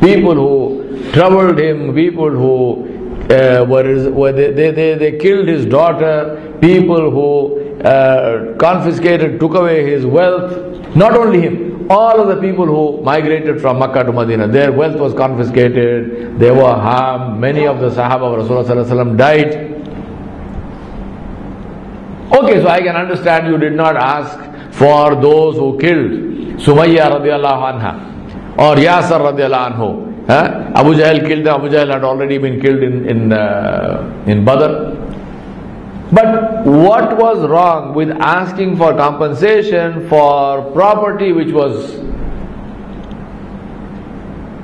People who troubled him, people who they killed his daughter, people who confiscated, took away his wealth. Not only him. All of the people who migrated from Makkah to Medina, their wealth was confiscated, they were harmed, many of the Sahaba of Rasulullah Sallallahu Alaihi Wasallam died. Okay, so I can understand you did not ask for those who killed Sumayya radiallahu anha or Yasir radiallahu anhu. Abu Jahl killed them, Abu Jahl had already been killed in Badr. But what was wrong with asking for compensation for property which was,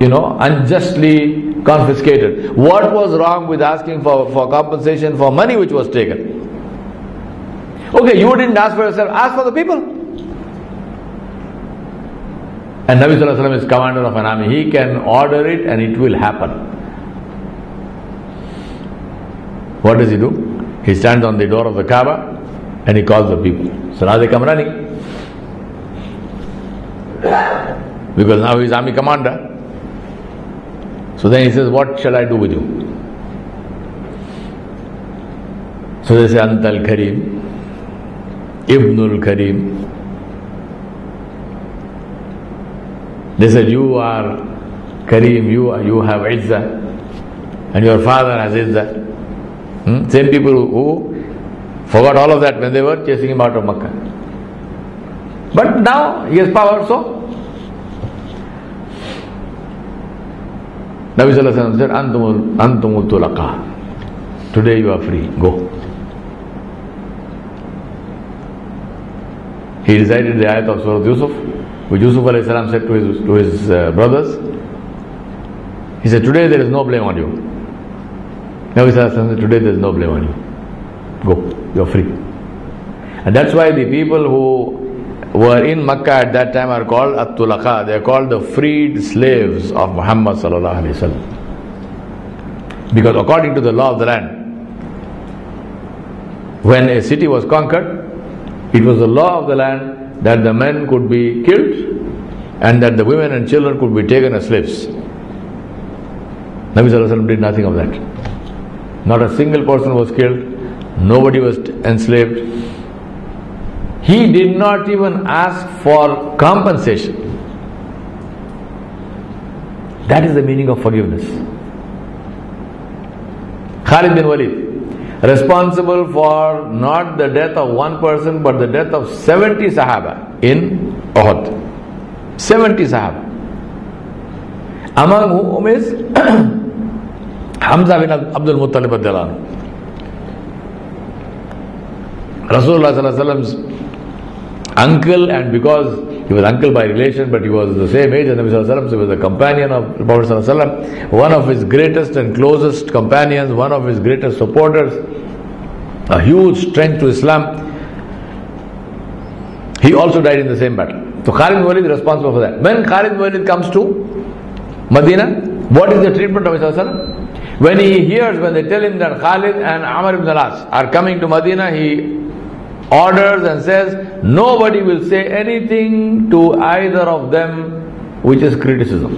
you know, unjustly confiscated? What was wrong with asking for compensation for money which was taken? Okay, you didn't ask for yourself, ask for the people. And Nabi Sallallahu Alaihi Wasallam is commander of an army. He can order it and it will happen. What does he do? He stands on the door of the Kaaba and he calls the people. So now they come running. Because now he is army commander. So then he says, what shall I do with you? So they say, Antal Karim, Ibnul Karim. They said, you are Karim, you have Izzah, and your father has Izzah. Same people who forgot all of that when they were chasing him out of Makkah. But now he has power, so Nabi Sallallahu Alaihi Wasallam said, Antumul Tulaqa. Today you are free, go. He recited the ayat of Surah Yusuf, which Yusuf Alayhi Salam said to his brothers. He said, today there is no blame on you. Nabi Sallallahu Alaihi Wasallam, today there is no blame on you. Go, you are free. And that's why the people who were in Makkah at that time are called At-Tulaqa. They are called the freed slaves of Muhammad sallallahu alaihi wasallam. Because according to the law of the land, when a city was conquered, it was the law of the land that the men could be killed and that the women and children could be taken as slaves. Nabi sallallahu alaihi wasallam did nothing of that. Not a single person was killed. Nobody was enslaved. He did not even ask for compensation. That is the meaning of forgiveness. Khalid bin Walid, responsible for not the death of one person but the death of 70 Sahaba in Uhud. 70 Sahaba. Among whom is Hamza bin Abdul Muttalib radhiyallahu anhu. Rasulullah sallallahu alaihi wasallam's uncle, and because he was uncle by relation, but he was the same age as Nabi sallallahu alaihi wasallam, so he was a companion of the Prophet sallallahu alaihi wasallam, one of his greatest and closest companions, one of his greatest supporters, a huge strength to Islam. He also died in the same battle. So Khalid bin Walid is responsible for that. When Khalid bin Walid comes to Medina, what is the treatment of Nabi sallallahu alaihi wasallam? When he hears, when they tell him that Khalid and Amr ibn al-As are coming to Medina, he orders and says nobody will say anything to either of them which is criticism,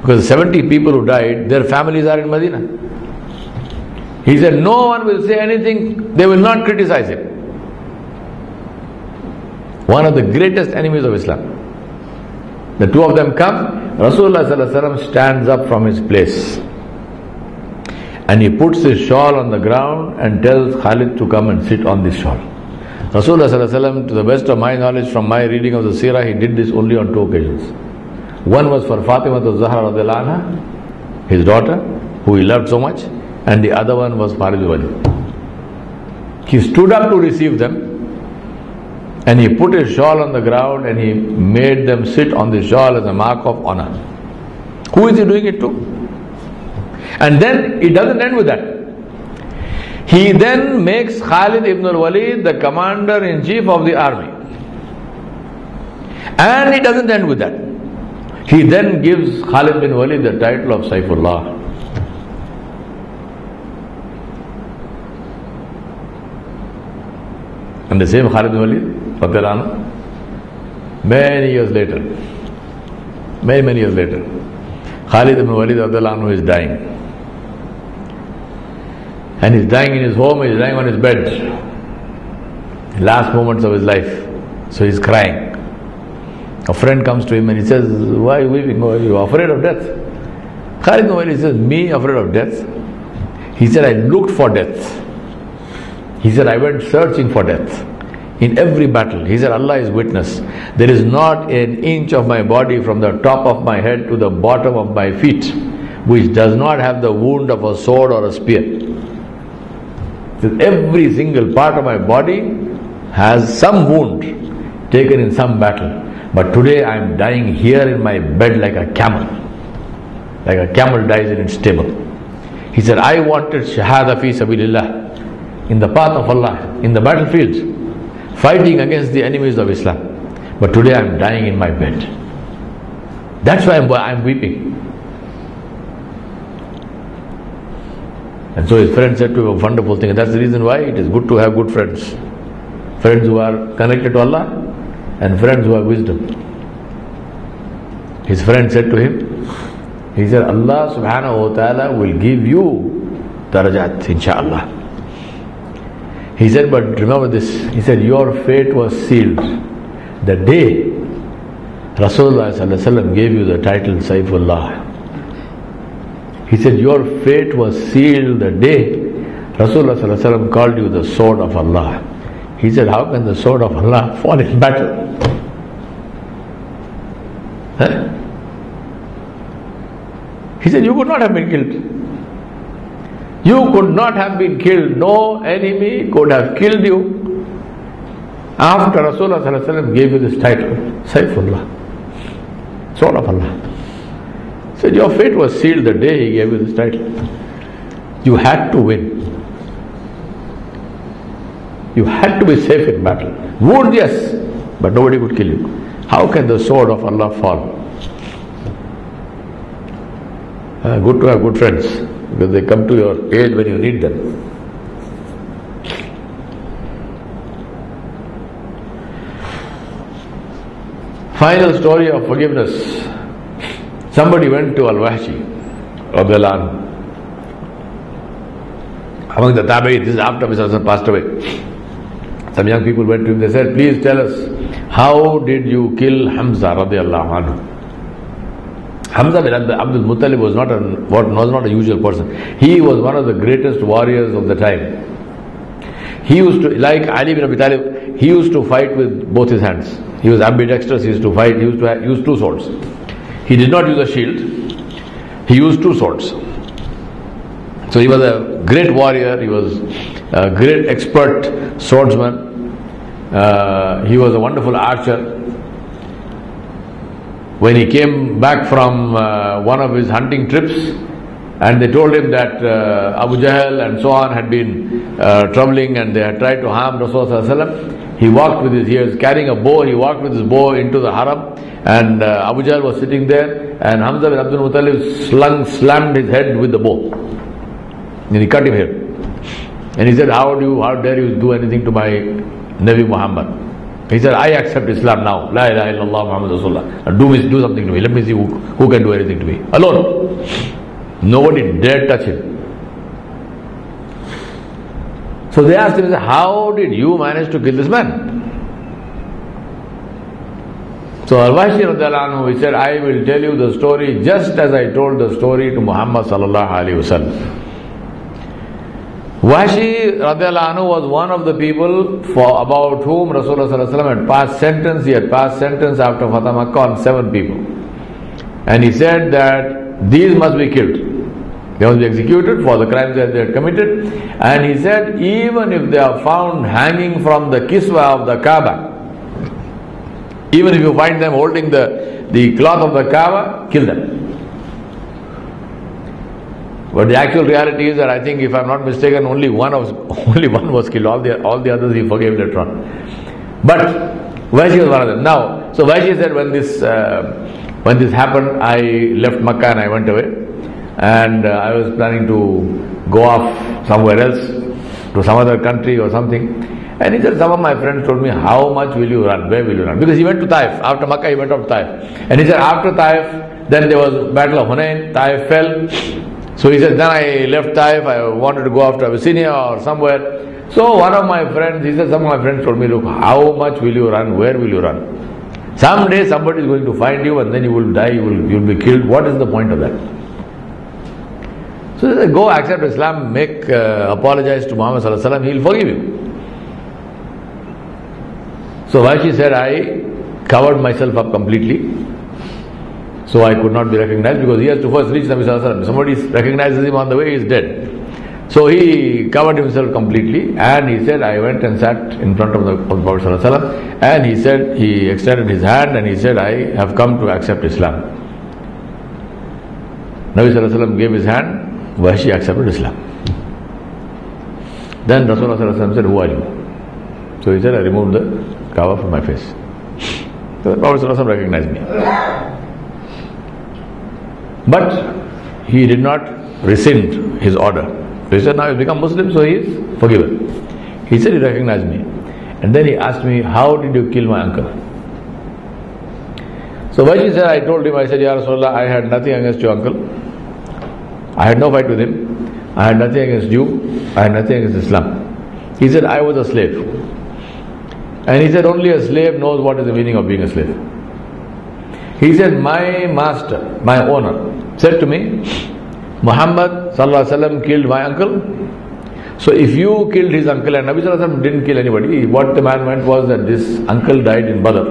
because 70 people who died, their families are in Medina. He said no one will say anything, they will not criticize him. One of the greatest enemies of Islam. The two of them come. Rasulullah sallallahu alaihi wasallam stands up from his place and he puts his shawl on the ground and tells Khalid to come and sit on this shawl. Rasulullah sallallahu alaihi wasallam, to the best of my knowledge from my reading of the seerah, he did this only on two occasions. One was for Fatima Zahra radhiyallahu anha, his daughter, who he loved so much, and the other one was Khalid bin Walid. He stood up to receive them and he put his shawl on the ground and he made them sit on the shawl as a mark of honor. Who is he doing it to? And then it doesn't end with that. He then makes Khalid ibn al-Walid the commander-in-chief of the army. And it doesn't end with that. He then gives Khalid bin Walid the title of Saifullah. And the same Khalid bin Walid, many years later, Khalid ibn Walid radhiyallahu anhu is dying. And he's dying in his home, he's dying on his bed. Last moments of his life. So he's crying. A friend comes to him and he says, "Why are you weeping? Are you afraid of death?" Khalid ibn Walid says, "Me, afraid of death?" He said, "I looked for death." He said, "I went searching for death in every battle." He said, "Allah is witness. There is not an inch of my body from the top of my head to the bottom of my feet which does not have the wound of a sword or a spear. Every single part of my body has some wound taken in some battle. But today I am dying here in my bed like a camel. Like a camel dies in its stable." He said, "I wanted shahada fi sabilillah, in the path of Allah, in the battlefield, fighting against the enemies of Islam. But today I am dying in my bed. That's why I am weeping." And so his friend said to him a wonderful thing, and that's the reason why it is good to have good friends. Friends who are connected to Allah and friends who have wisdom. His friend said to him, he said, "Allah subhanahu wa ta'ala will give you darajat, insha'Allah." He said, "But remember this," he said, "your fate was sealed the day Rasulullah sallallahu alaihi wasallam gave you the title Saifullah." He said, "Your fate was sealed the day Rasulullah sallallahu alaihi wasallam called you the sword of Allah." He said, "How can the sword of Allah fall in battle?" He said, "You could not have been killed. You could not have been killed. No enemy could have killed you after Rasulullah sallallahu alaihi wasallam gave you this title, Saifullah, sword of Allah. He said, "Your fate was sealed the day he gave you this title. You had to win. You had to be safe in battle. Wound, yes, but nobody would kill you. How can the sword of Allah fall? Good to have good friends, because they come to your aid when you need them. Final story of forgiveness. Somebody went to Al-Wahshi of the land. Among the Tabi'i, this is after Mr. passed away. Some young people went to him, they said, please tell us, how did you kill Hamza radiallahu anhu? Hamza bin Abdul Muttalib was not a usual person. He was one of the greatest warriors of the time. He used to, like Ali bin Abi Talib, he used to fight with both his hands. He was ambidextrous, he used to fight, he used to use two swords. He did not use a shield, he used two swords. So he was a great warrior, he was a great expert swordsman, he was a wonderful archer. When he came back from one of his hunting trips, and they told him that Abu Jahl and so on had been troubling and they had tried to harm Rasulullah ﷺ, he was carrying a bow, he walked with his bow into the haram, and Abu Jahl was sitting there, and Hamza bin Abdul Muttalib slammed his head with the bow. And he cut him here. And he said, how dare you do anything to my Nabi Muhammad? He said, I accept Islam now. La ilaha illallah Muhammad Rasulullah. Now do something to me. Let me see who can do anything to me. Alone. Nobody dared touch him. So they asked him, how did you manage to kill this man? So Al-Wahshi radhiyallahu anhu, he said, I will tell you the story just as I told the story to Muhammad sallallahu alaihi wasallam. Wahshi radiallahu anhu was one of the people for about whom Rasulullah sallallahu alaihi wasallam had passed sentence. He had passed sentence after Fatah Makkah on 7 people. And he said that these must be killed. They must be executed for the crimes that they had committed. And he said, even if they are found hanging from the kiswa of the Kaaba, even if you find them holding the cloth of the Kaaba, kill them. But the actual reality is that I think, if I'm not mistaken, only one was killed. All the others he forgave later on. But Wahshi was one of them. Now, so Wahshi said, when this happened, I left Makkah and I went away, and I was planning to go off somewhere else to some other country or something. And he said, some of my friends told me, how much will you run? Where will you run? Because he went to Taif. After Makkah, he went up to Taif. And he said, after Taif, then there was Battle of Hunain. Taif fell. So he said, then I left Taif, I wanted to go after Abyssinia or somewhere. So one of my friends, he said, some of my friends told me, look, how much will you run, where will you run? Someday somebody is going to find you and then you will die, you will be killed. What is the point of that? So they said, go accept Islam, apologize to Muhammad sallallahu alaihi wasallam, he will forgive you. So Wahshi said, I covered myself up completely. So I could not be recognized, because he has to first reach Nabi Sallallahu Alaihi Wasallam. Somebody recognizes him on the way, he is dead. So he covered himself completely, and he said, I went and sat in front of the Prophet Sallallahu Alaihi Wasallam, and he said, he extended his hand and he said, I have come to accept Islam. Nabi Sallallahu Alaihi Wasallam gave his hand, Wahshi accepted Islam. Then Rasulullah Sallallahu Alaihi Wasallam said, who are you? So he said, I removed the cover from my face. So the Prophet Sallallahu Alaihi Wasallam recognized me. But he did not rescind his order. So he said, now he's become Muslim, so he is forgiven. He said, he recognized me. And then he asked me, how did you kill my uncle? So Wahshi said, I told him, I said, Ya Rasulullah, I had nothing against your uncle. I had no fight with him. I had nothing against you. I had nothing against Islam. He said, I was a slave. And he said, only a slave knows what is the meaning of being a slave. He said, my master, my owner, said to me, Muhammad sallallahu alaihi wasallam killed my uncle. So if you killed his uncle, and Nabi sallallahu alaihi wasallam didn't kill anybody, what the man meant was that this uncle died in Badr.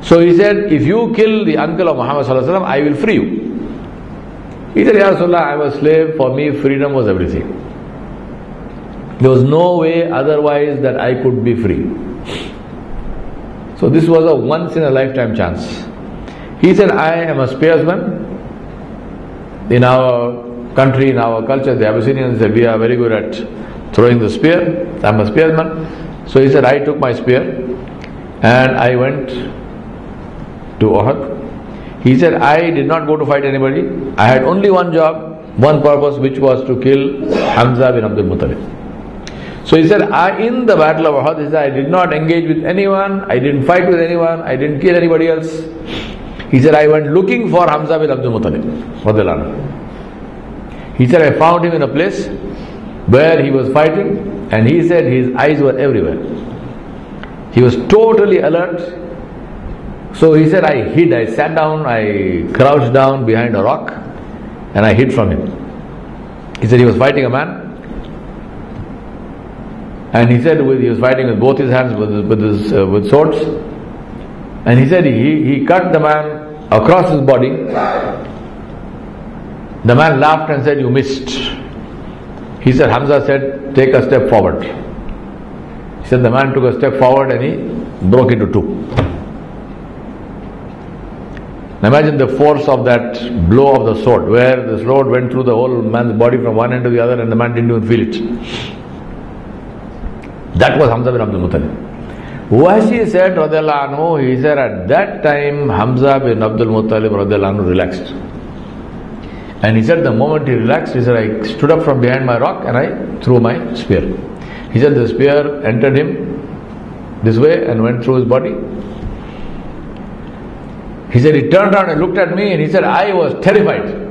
So he said, if you kill the uncle of Muhammad sallallahu alaihi wasallam, I will free you. He said, Ya Rasulullah, I was a slave, for me freedom was everything. There was no way otherwise that I could be free. So this was a once in a lifetime chance. He said, I am a spearsman. In our country, in our culture, the Abyssinians said, we are very good at throwing the spear. I am a spearman. So he said, I took my spear and I went to Uhud. He said, I did not go to fight anybody. I had only one job, one purpose, which was to kill Hamza bin Abdul Muttalib. So he said, in the battle of Uhud, he said, I did not engage with anyone, I didn't fight with anyone, I didn't kill anybody else. He said, I went looking for Hamza bin Abdul Muttalib. He said, I found him in a place where he was fighting, and he said his eyes were everywhere. He was totally alert. So he said, I hid, I sat down, I crouched down behind a rock, and I hid from him. He said he was fighting a man. And he said he was fighting with both his hands, with swords. And he said he cut the man across his body. The man laughed and said, you missed. He said, Hamza said, take a step forward. He said the man took a step forward and he broke into two. Now imagine the force of that blow of the sword, where the sword went through the whole man's body from one end to the other, and the man didn't even feel it. That was Hamza bin Abdul Muttalib. Wahshi said, radhiyallahu anhu, he said at that time Hamza bin Abdul Muttalib radhiyallahu anhu relaxed. And he said the moment he relaxed, he said, I stood up from behind my rock and I threw my spear. He said the spear entered him this way and went through his body. He said he turned around and looked at me, and he said I was terrified.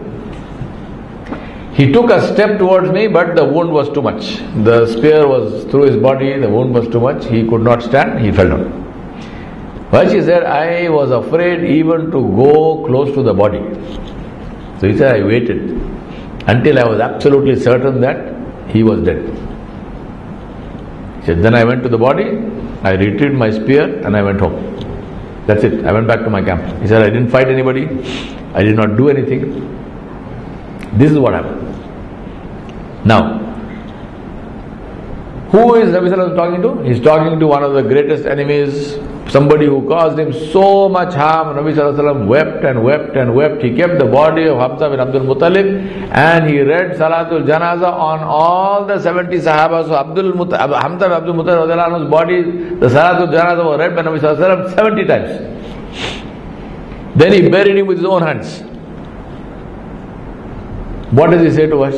He took a step towards me, but the wound was too much. The spear was through his body, the wound was too much. He could not stand, he fell down. Wahshi said, I was afraid even to go close to the body. So he said, I waited until I was absolutely certain that he was dead. He said, then I went to the body, I retrieved my spear and I went home. That's it, I went back to my camp. He said, I didn't fight anybody, I did not do anything. This is what happened. Now, who is Nabi Sallallahu Alaihi Wasallam talking to? He's talking to one of the greatest enemies, somebody who caused him so much harm. Nabi Sallallahu Alaihi Wasallam wept and wept and wept. He kept the body of Hamza bin Abdul Muttalib and he read Salatul Janaza on all the 70 Sahabas. So Hamza bin Abdul Muttalib's body, the Salatul Janaza was read by Nabi Sallallahu Alaihi Wasallam 70 times. Then he buried him with his own hands. What does he say to us?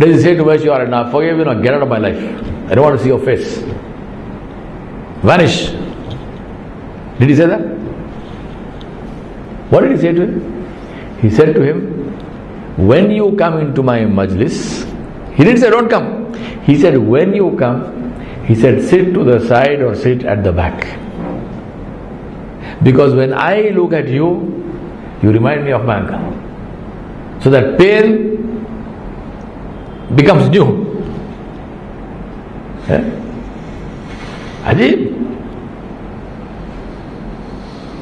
Does he say to us, you are enough, forgive you, now get out of my life. I don't want to see your face. Vanish. Did he say that? What did he say to him? He said to him, when you come into my majlis, he didn't say don't come. He said when you come, he said sit to the side or sit at the back. Because when I look at you, you remind me of my uncle. So that pain becomes new. Ajib.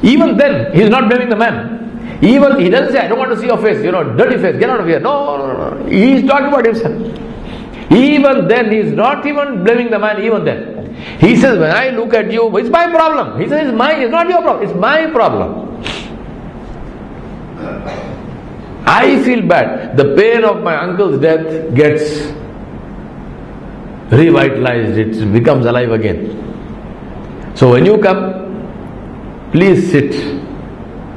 Even then, he is not blaming the man. Even he doesn't say, I don't want to see your face, dirty face, get out of here. No. He is talking about himself. Even then, he is not even blaming the man, even then. He says, when I look at you, it's my problem. He says, it's mine, it's not your problem, it's my problem. I feel bad. The pain of my uncle's death gets revitalized. It becomes alive again. So when you come, please sit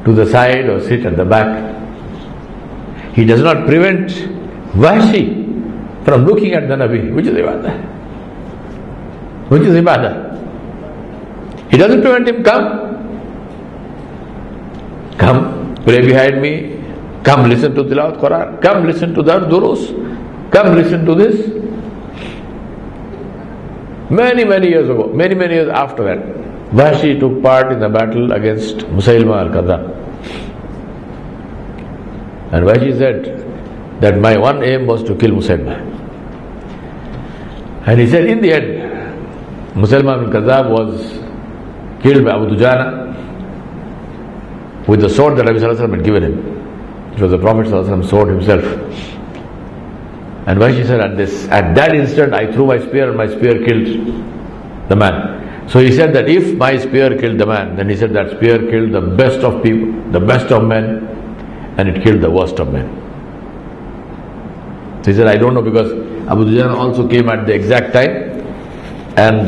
to the side or sit at the back. He does not prevent Wahshi from looking at the Nabi, which is ibadah. Which is ibadah. He doesn't prevent him. Come, pray behind me. Come listen to Tilawat Quran. Come listen to that Durus. Come listen to this. Many years ago, many years after that, Wahshi took part in the battle against Musaylima al-Kadhdhab. And Wahshi said that my one aim was to kill Musaylima. And he said in the end, Musaylima al-Kadhdhab was killed by Abu Dujana with the sword that Nabi Sallallahu Alaihi Wasallam had given him. It was the Prophet ﷺ sword himself. And Wahshi said, at that instant I threw my spear and my spear killed the man. So he said that if my spear killed the man, then he said that spear killed the best of people, the best of men, and it killed the worst of men. So he said, I don't know, because Abu Dujana also came at the exact time, and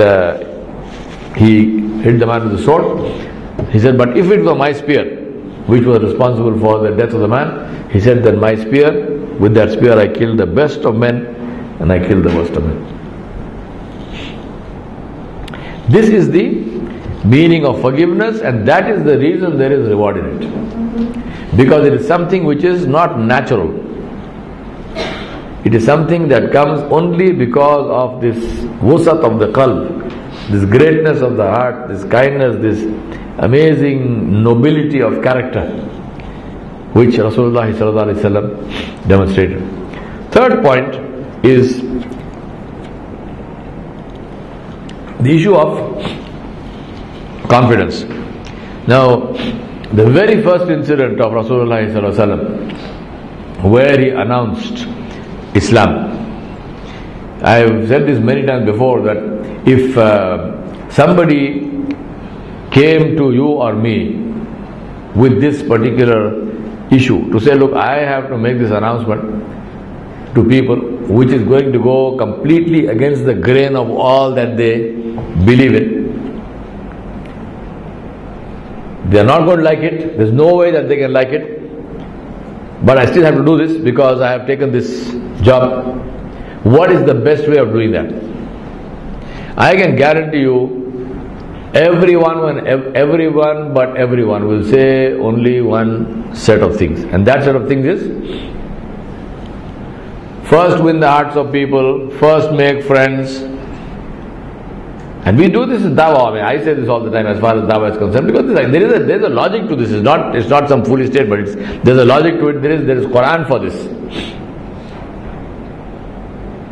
he hit the man with the sword. He said, but if it were my spear, which was responsible for the death of the man, he said that my spear, with that spear I killed the best of men and I killed the worst of men. This is the meaning of forgiveness, and that is the reason there is reward in it. Because it is something which is not natural. It is something that comes only because of this wusat of the qalb, this greatness of the heart, this kindness, this amazing nobility of character, which Rasulullah sallallahu alaihi wasallam demonstrated. Third point is the issue of confidence. Now, the very first incident of Rasulullah sallallahu alaihi wasallam, where he announced Islam. I have said this many times before, that if somebody came to you or me with this particular issue to say, look, I have to make this announcement to people which is going to go completely against the grain of all that they believe in, they are not going to like it. There is no way that they can like it, but I still have to do this because I have taken this job. What is the best way of doing that? I can guarantee you, everyone will say only one set of things, and that set of things is first win the hearts of people, first make friends. And we do this in dawah. I mean, I say this all the time as far as dawah is concerned, because there is a logic to this. It's not some foolish statement. There's a logic to it. There is Quran for this.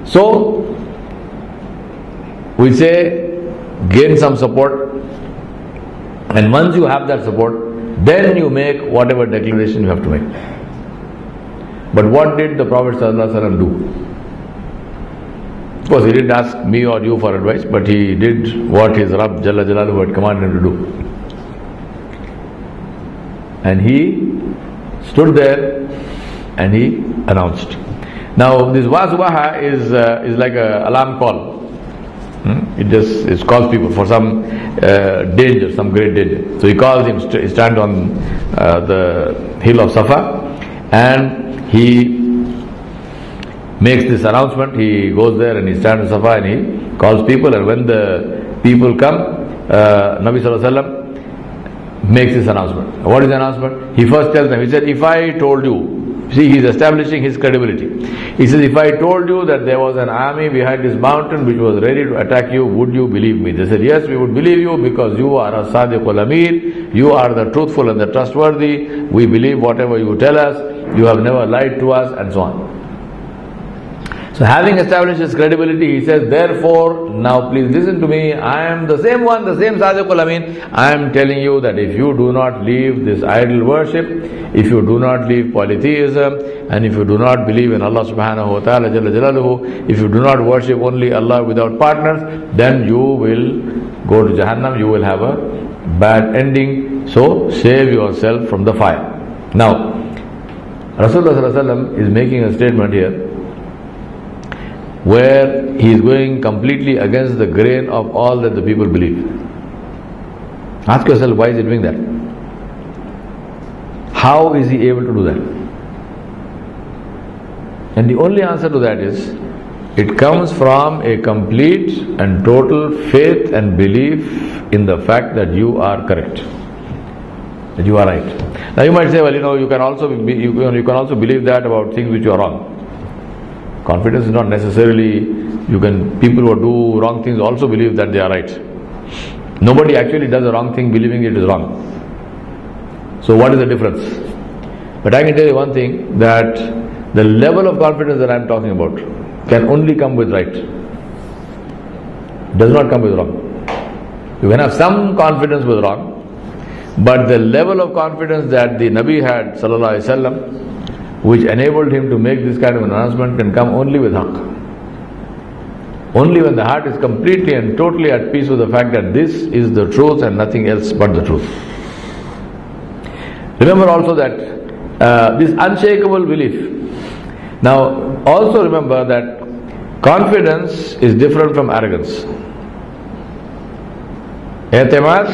So we say, gain some support, and once you have that support, then you make whatever declaration you have to make. But what did the Prophet sallallahu alaihi wasallam do? Of course, he didn't ask me or you for advice, but he did what his Rabb Jalla Jalaluhu had commanded him to do. And he stood there and he announced. Now this waswaha is like an alarm call. It just calls people for some danger, some great danger. So he calls him, he stands on the hill of Safa, and he makes this announcement. He goes there and he stands on Safa and he calls people, and when the people come, Nabi Sallallahu Alaihi Wasallam makes this announcement. What is the announcement? He first tells them, he said, if I told you, see, he is establishing his credibility. He says, if I told you that there was an army behind this mountain which was ready to attack you, would you believe me? They said, yes, we would believe you, because you are a Sadiqul Amir, you are the truthful and the trustworthy, we believe whatever you tell us, you have never lied to us, and so on. So having established his credibility, he says, therefore, now please listen to me, I am the same one, the same Sadiqul Amir. I am telling you that if you do not leave this idol worship, if you do not leave polytheism, and if you do not believe in Allah subhanahu wa ta'ala jalla jalaluhu, if you do not worship only Allah without partners, then you will go to Jahannam, you will have a bad ending, so save yourself from the fire. Now, Rasulullah sallallahu alaihi wasallam is making a statement here where he is going completely against the grain of all that the people believe. Ask yourself, why is he doing that? How is he able to do that? And the only answer to that is, it comes from a complete and total faith and belief in the fact that you are correct, that you are right. Now you might say, well, you know, you can also believe that about things which you are wrong. Confidence is not necessarily, people who do wrong things also believe that they are right. Nobody actually does a wrong thing believing it is wrong. So what is the difference? But I can tell you one thing, that the level of confidence that I am talking about can only come with right. Does not come with wrong. You can have some confidence with wrong, but the level of confidence that the Nabi had sallallahu alaihi wasallam, which enabled him to make this kind of announcement, can come only with haqq. Only when the heart is completely and totally at peace with the fact that this is the truth and nothing else but the truth. Remember also that this unshakable belief. Now, Also remember that confidence is different from arrogance. एतमाद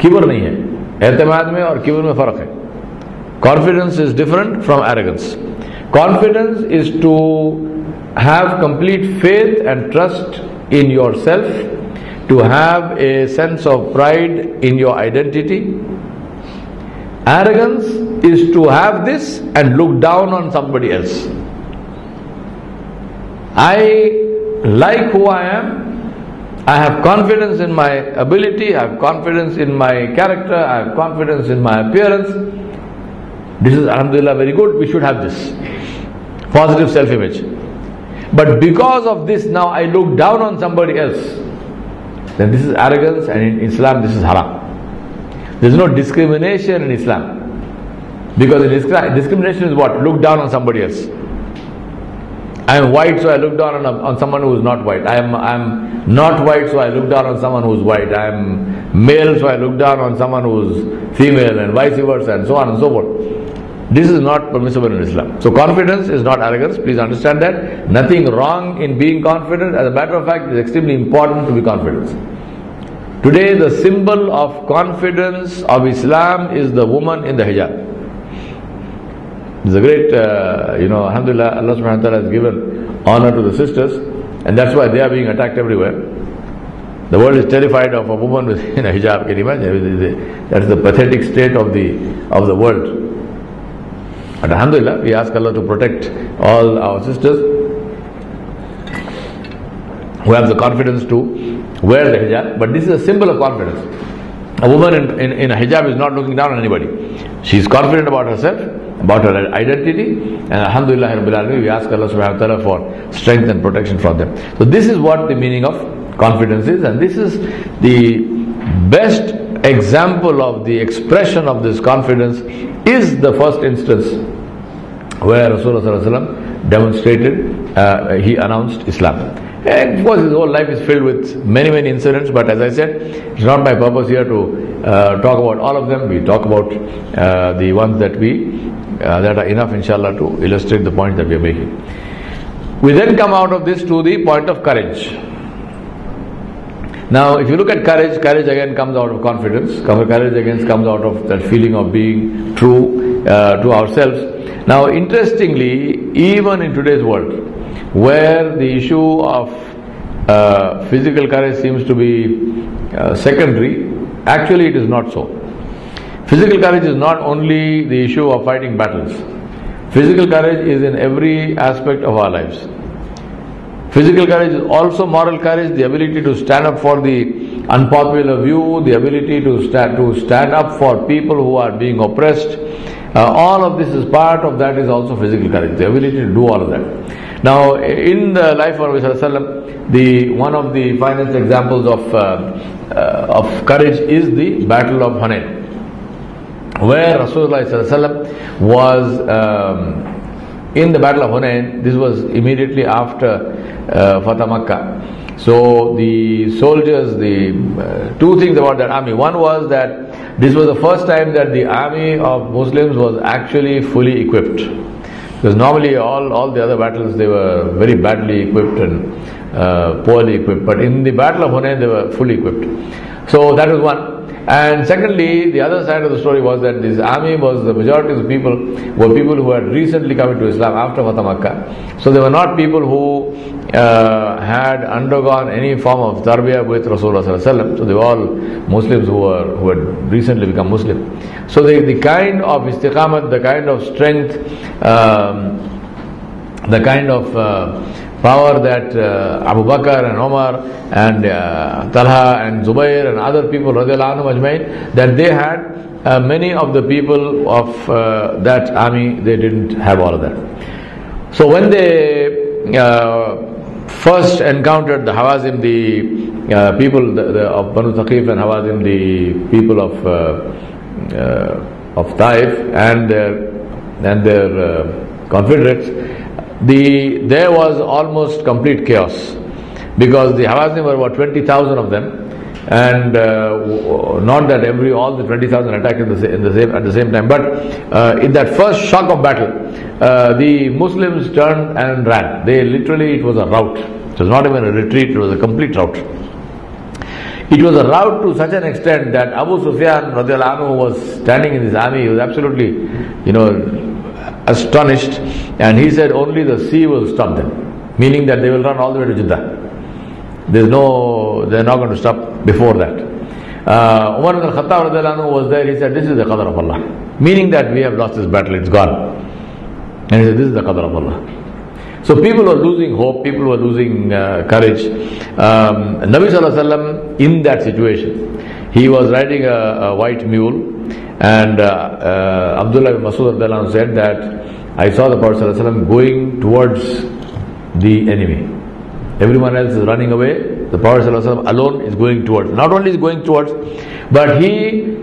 किबर नहीं है, एतमाद में और किबर में फर्क है. Confidence is different from arrogance. Confidence is to have complete faith and trust in yourself, to have a sense of pride in your identity. Arrogance is to have this and look down on somebody else. I like who I am. I have confidence in my ability, I have confidence in my character, I have confidence in my appearance. This is alhamdulillah very good, we should have this. Positive self-image. But because of this now I look down on somebody else, then this is arrogance, and in Islam this is haram. There is no discrimination in Islam. Because discrimination is what? Look down on somebody else. I am white, so I look down on someone who is not white. I am not white, so I look down on someone who is white. I am male, so I look down on someone who is female, and vice versa, and so on and so forth. This is not permissible in Islam. So confidence is not arrogance. Please understand that. Nothing wrong in being confident. As a matter of fact, it is extremely important to be confident. Today, the symbol of confidence of Islam is the woman in the hijab. It's a great, alhamdulillah, Allah subhanahu wa ta'ala has given honor to the sisters, and that's why they are being attacked everywhere. The world is terrified of a woman with in a hijab, can you imagine? That's the pathetic state of the world. But alhamdulillah, we ask Allah to protect all our sisters who have the confidence to wear the hijab. But this is a symbol of confidence. A woman in a hijab is not looking down on anybody. She is confident about herself, about her identity, and alhamdulillah Rabbil Alameen, we ask Allah subhanahu wa ta'ala for strength and protection from them. So this is what the meaning of confidence is, and this is the best example of the expression of this confidence is the first instance where Rasulullah sallallahu alaihi wasallam demonstrated, he announced Islam. And of course his whole life is filled with many incidents, but as I said, it's not my purpose here to talk about all of them. We talk about the ones that are enough, inshallah, to illustrate the point that we are making. We then come out of this to the point of courage. Now, if you look at courage again comes out of confidence. Courage again comes out of that feeling of being true to ourselves. Now, interestingly, even in today's world, where the issue of physical courage seems to be secondary, actually it is not so. Physical courage is not only the issue of fighting battles. Physical courage is in every aspect of our lives. Physical courage is also moral courage, the ability to stand up for the unpopular view, the ability to stand up for people who are being oppressed. All of this is part of that is also physical courage, the ability to do all of that. Now, in the life of Rasulullah, one of the finest examples of courage is the Battle of Hunayn, where Rasulullah was in the Battle of Hunayn. This was immediately after Fatah Makkah. So the soldiers, the two things about that army. One was that this was the first time that the army of Muslims was actually fully equipped. Because normally all the other battles, they were very badly equipped and poorly equipped. But in the Battle of Hunayn, they were fully equipped. So that was one. And secondly, the other side of the story was that this army was, the majority of the people were people who had recently come into Islam after Fatah Makkah. So they were not people who had undergone any form of tarbiyah with Rasulullah sallallahu alaihi wasallam. So they were all Muslims who had recently become Muslim. So the kind of istiqamat, the kind of strength, the kind of power that Abu Bakr and Omar and Talha and Zubair and other people that they had, many of the people of that army, they didn't have all of that. So when they first encountered the Hawazin, the people of Banu Thaqif, and Hawazin, the people of Taif and their confederates, there was almost complete chaos, because the Hawazin were about 20,000 of them, and not that all the 20,000 attacked at the same time, but in that first shock of battle, the Muslims turned and ran. They literally, it was a rout. It was not even a retreat, it was a complete rout. It was a rout to such an extent that Abu Sufyan radhiyallahu anhu was standing in his army. He was absolutely, astonished, and he said only the sea will stop them, meaning that they will run all the way to Jeddah. They're not going to stop before that. Umar ibn al-Khattab radhiyallahu anhu was there. He said, this is the qadr of Allah, meaning that we have lost this battle, it's gone. And he said, this is the qadr of Allah. So people were losing hope, people were losing courage. Nabi Sallallahu Alaihi Wasallam, in that situation, he was riding a white mule, and Abdullah bin Mas'ud said that I saw the Prophet Sallallahu Alaihi Wasallam going towards the enemy. Everyone else is running away. The Prophet Sallallahu Alaihi Wasallam alone is going towards. Not only is going towards, but he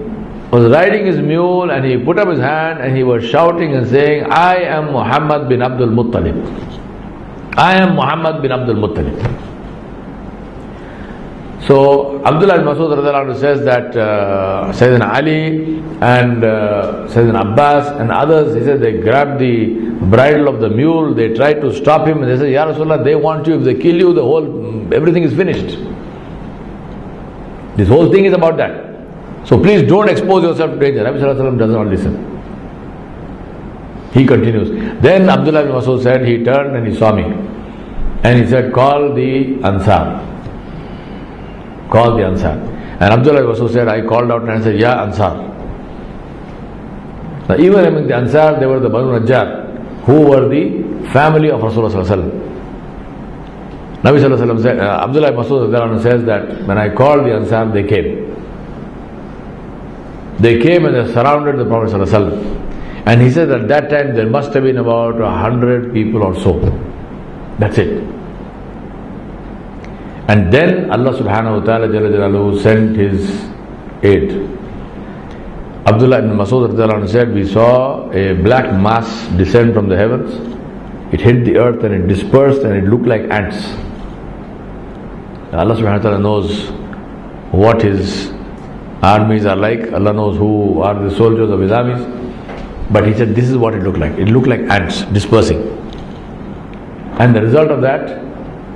was riding his mule, and he put up his hand and he was shouting and saying, I am Muhammad bin Abdul Muttalib. I am Muhammad bin Abdul Muttalib. So Abdullah bin Mas'ud says that Sayyidina Ali and Sayyidina Abbas and others, he said they grabbed the bridle of the mule, they tried to stop him, and they said, Ya Rasulullah, they want you, if they kill you, the whole, everything is finished. This whole thing is about that. So please don't expose yourself to danger. Nabi Sallallahu Alaihi Wasallam does not listen. He continues. Then Abdullah bin Mas'ud said, he turned and he saw me. And he said, call the Ansar. Call the Ansar. And Abdullah bin Mas'ud said, I called out and I said, Ya Ansar. Now even among the Ansar, they were the Banu Najjar, who were the family of Rasulullah Sallallahu Alaihi Wasallam. Nabi Sallallahu Alaihi Wasallam said, Abdullah bin Mas'ud says that when I called the Ansar, they came. They came and they surrounded the Prophet Sallallahu Alaihi Wasallam. And he said at that time there must have been about 100 people or so. That's it. And then Allah subhanahu wa ta'ala Jalla Jalaluhu sent his aid. Abdullah ibn Mas'ud said, we saw a black mass descend from the heavens. It hit the earth and it dispersed and it looked like ants. Allah subhanahu wa ta'ala knows what his armies are like. Allah knows who are the soldiers of his armies. But he said, this is what it looked like. It looked like ants dispersing. And the result of that,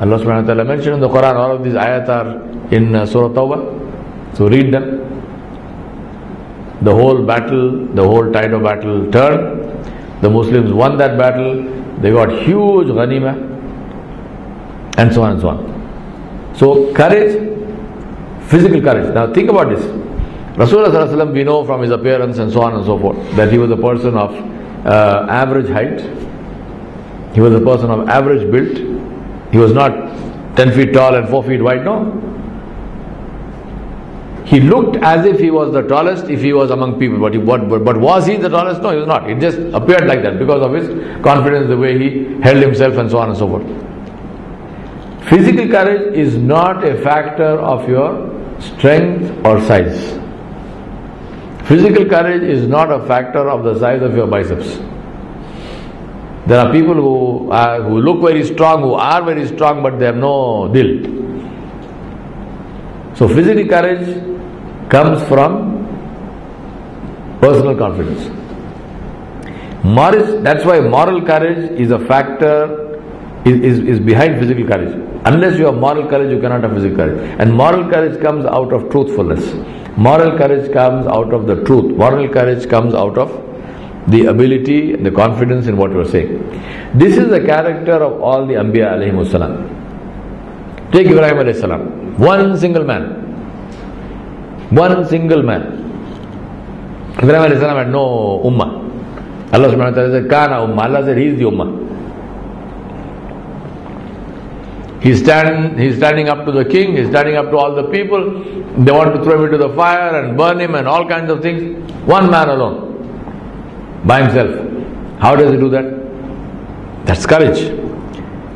Allah subhanahu wa ta'ala mentioned in the Quran, all of these ayat are in Surah Tawbah. So read them. The whole battle, the whole tide of battle turned. The Muslims won that battle. They got huge ghanima. And so on and so on. So courage, physical courage. Now think about this. Rasulullah Sallallahu Alaihi Wasallam, we know from his appearance and so on and so forth, that he was a person of average height. He was a person of average build. He was not 10 feet tall and 4 feet wide, no. He looked as if he was the tallest if he was among people. But was he the tallest? No, he was not. It just appeared like that because of his confidence, the way he held himself and so on and so forth. Physical courage is not a factor of your strength or size. Physical courage is not a factor of the size of your biceps. There are people who look very strong, who are very strong, but they have no dil. So physical courage comes from personal confidence. That's why moral courage is a factor, is behind physical courage. Unless you have moral courage, you cannot have physical courage. And moral courage comes out of truthfulness. Moral courage comes out of the truth. Moral courage comes out of the ability and the confidence in what you are saying. This is the character of all the Anbiya alayhimus salam. Take Ibrahim alayhis salam. One single man. One single man. Ibrahim alayhis salam had no ummah. Allah subhanahu wa ta'ala said, Kana ummah. Allah said, he is the ummah. He's standing up to the king, he's standing up to all the people. They want to throw him into the fire and burn him and all kinds of things. One man alone, by himself. How does he do that? That's courage.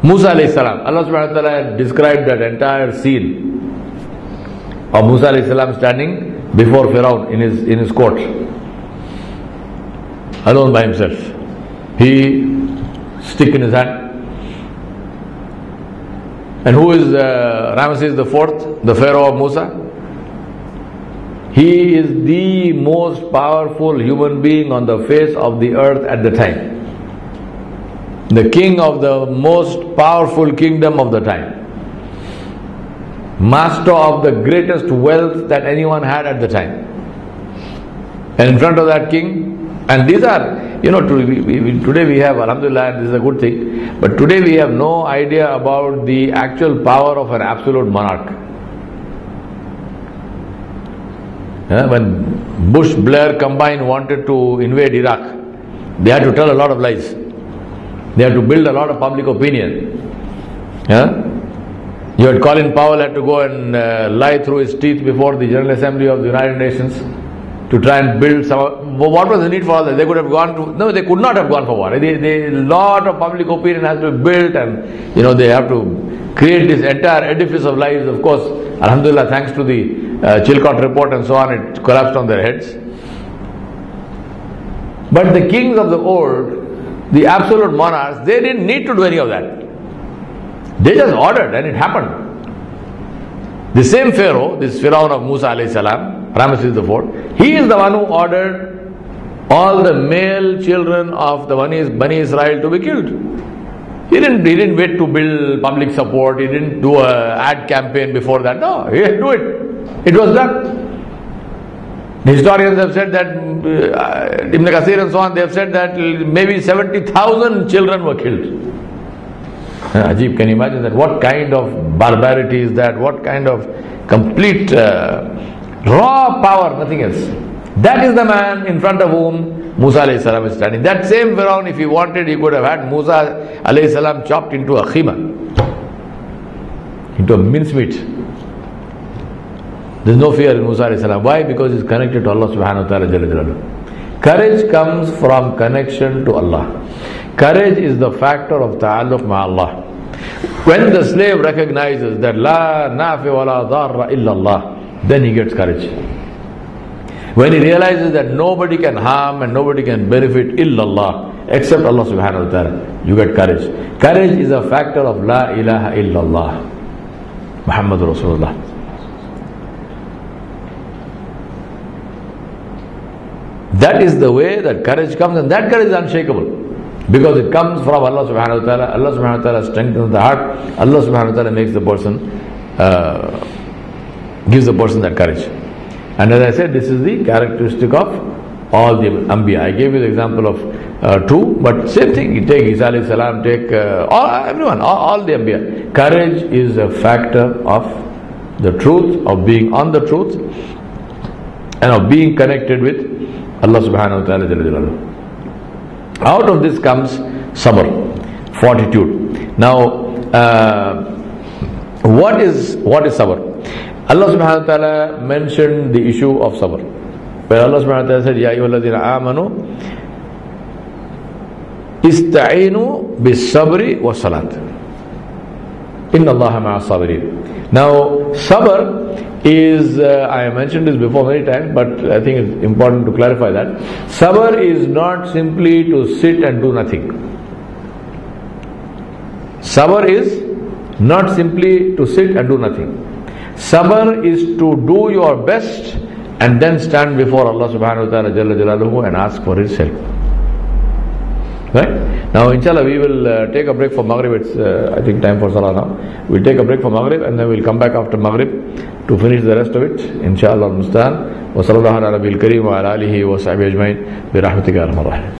Musa alayhi salam, Allah subhanahu wa ta'ala described that entire scene of Musa alayhi salam standing before Firaun in his court, alone by himself. He stick in his hand. And who is Ramesses the Fourth, the Pharaoh of Musa? He is the most powerful human being on the face of the earth at the time. the king of the most powerful kingdom of the time, master of the greatest wealth that anyone had at the time. And in front of that king, and these are, you know, today we have, alhamdulillah, this is a good thing, but today we have no idea about the actual power of an absolute monarch. When Bush, Blair combined wanted to invade Iraq, they had to tell a lot of lies. They had to build a lot of public opinion. You had Colin Powell had to go and lie through his teeth before the General Assembly of the United Nations to try and build some. What was the need for all that? They could have gone to, no, they could not have gone for war. A lot of public opinion has to be built, and you know, they have to create this entire edifice of lies. Of course, alhamdulillah, thanks to the Chilcot report and so on, it collapsed on their heads. But the kings of the old, the absolute monarchs, they didn't need to do any of that. They just ordered and it happened. The same Pharaoh, this Pharaoh of Musa alayhi salam, Ramesses IV, he is the one who ordered all the male children of the Bani Israel to be killed. He didn't wait to build public support, he didn't do an ad campaign before that. No, he had to do it. It was done. The historians have said that, Ibn Kathir and so on, they have said that maybe 70,000 children were killed. Ajib, can you imagine that? What kind of barbarity is that? What kind of complete raw power, nothing else. That is the man in front of whom Musa alayhi salam is standing. That same Pharaoh, if he wanted, he could have had Musa alayhi salam chopped into a khima, into a mincemeat. There is no fear in Musa alayhi salam. Why? Because he is connected to Allah subhanahu wa ta'ala jalla jalaluhu. Courage comes from connection to Allah. Courage is the factor of ta'alluq ma'allah. When the slave recognizes that la nafi wa la dharra illallah, then he gets courage. When he realizes that nobody can harm and nobody can benefit illallah, except Allah subhanahu wa ta'ala, you get courage. Courage is a factor of la ilaha illallah, Muhammad Rasulullah. That is the way that courage comes, and that courage is unshakable. Because it comes from Allah subhanahu wa ta'ala. Allah subhanahu wa ta'ala strengthens the heart. Allah subhanahu wa ta'ala makes the person, gives the person that courage. And as I said, this is the characteristic of all the Anbiya. I gave you the example of two, but same thing. You take Isa alayhi salam, take everyone, all the Anbiya. Courage is a factor of the truth, of being on the truth, and of being connected with Allah subhanahu wa ta'ala. Out of this comes sabr, fortitude. Now, what is sabr? Allah subhanahu wa ta'ala mentioned the issue of sabr. Where Allah subhanahu wa ta'ala said, Ya ayyuhalladhina amanu, ista'inu bis-sabri was-salat. Inna Allaha ma'as-sabirin. Now, sabr is, I mentioned this before many times, but I think it's important to clarify that. Sabr is not simply to sit and do nothing. Sabr is not simply to sit and do nothing. Sabr is to do your best and then stand before Allah subhanahu wa ta'ala jalla jalaluhu and ask for His help. Right? Now inshallah we will take a break for Maghrib. It's I think time for Salah now. We'll take a break for Maghrib and then we'll come back after Maghrib to finish the rest of it. Inshallah al-Mustaan. Wa sallallahu ala nabiyil kareem wa ala alihi wa sahbihi ajma'in bi rahmatika ya arhamar rahimin.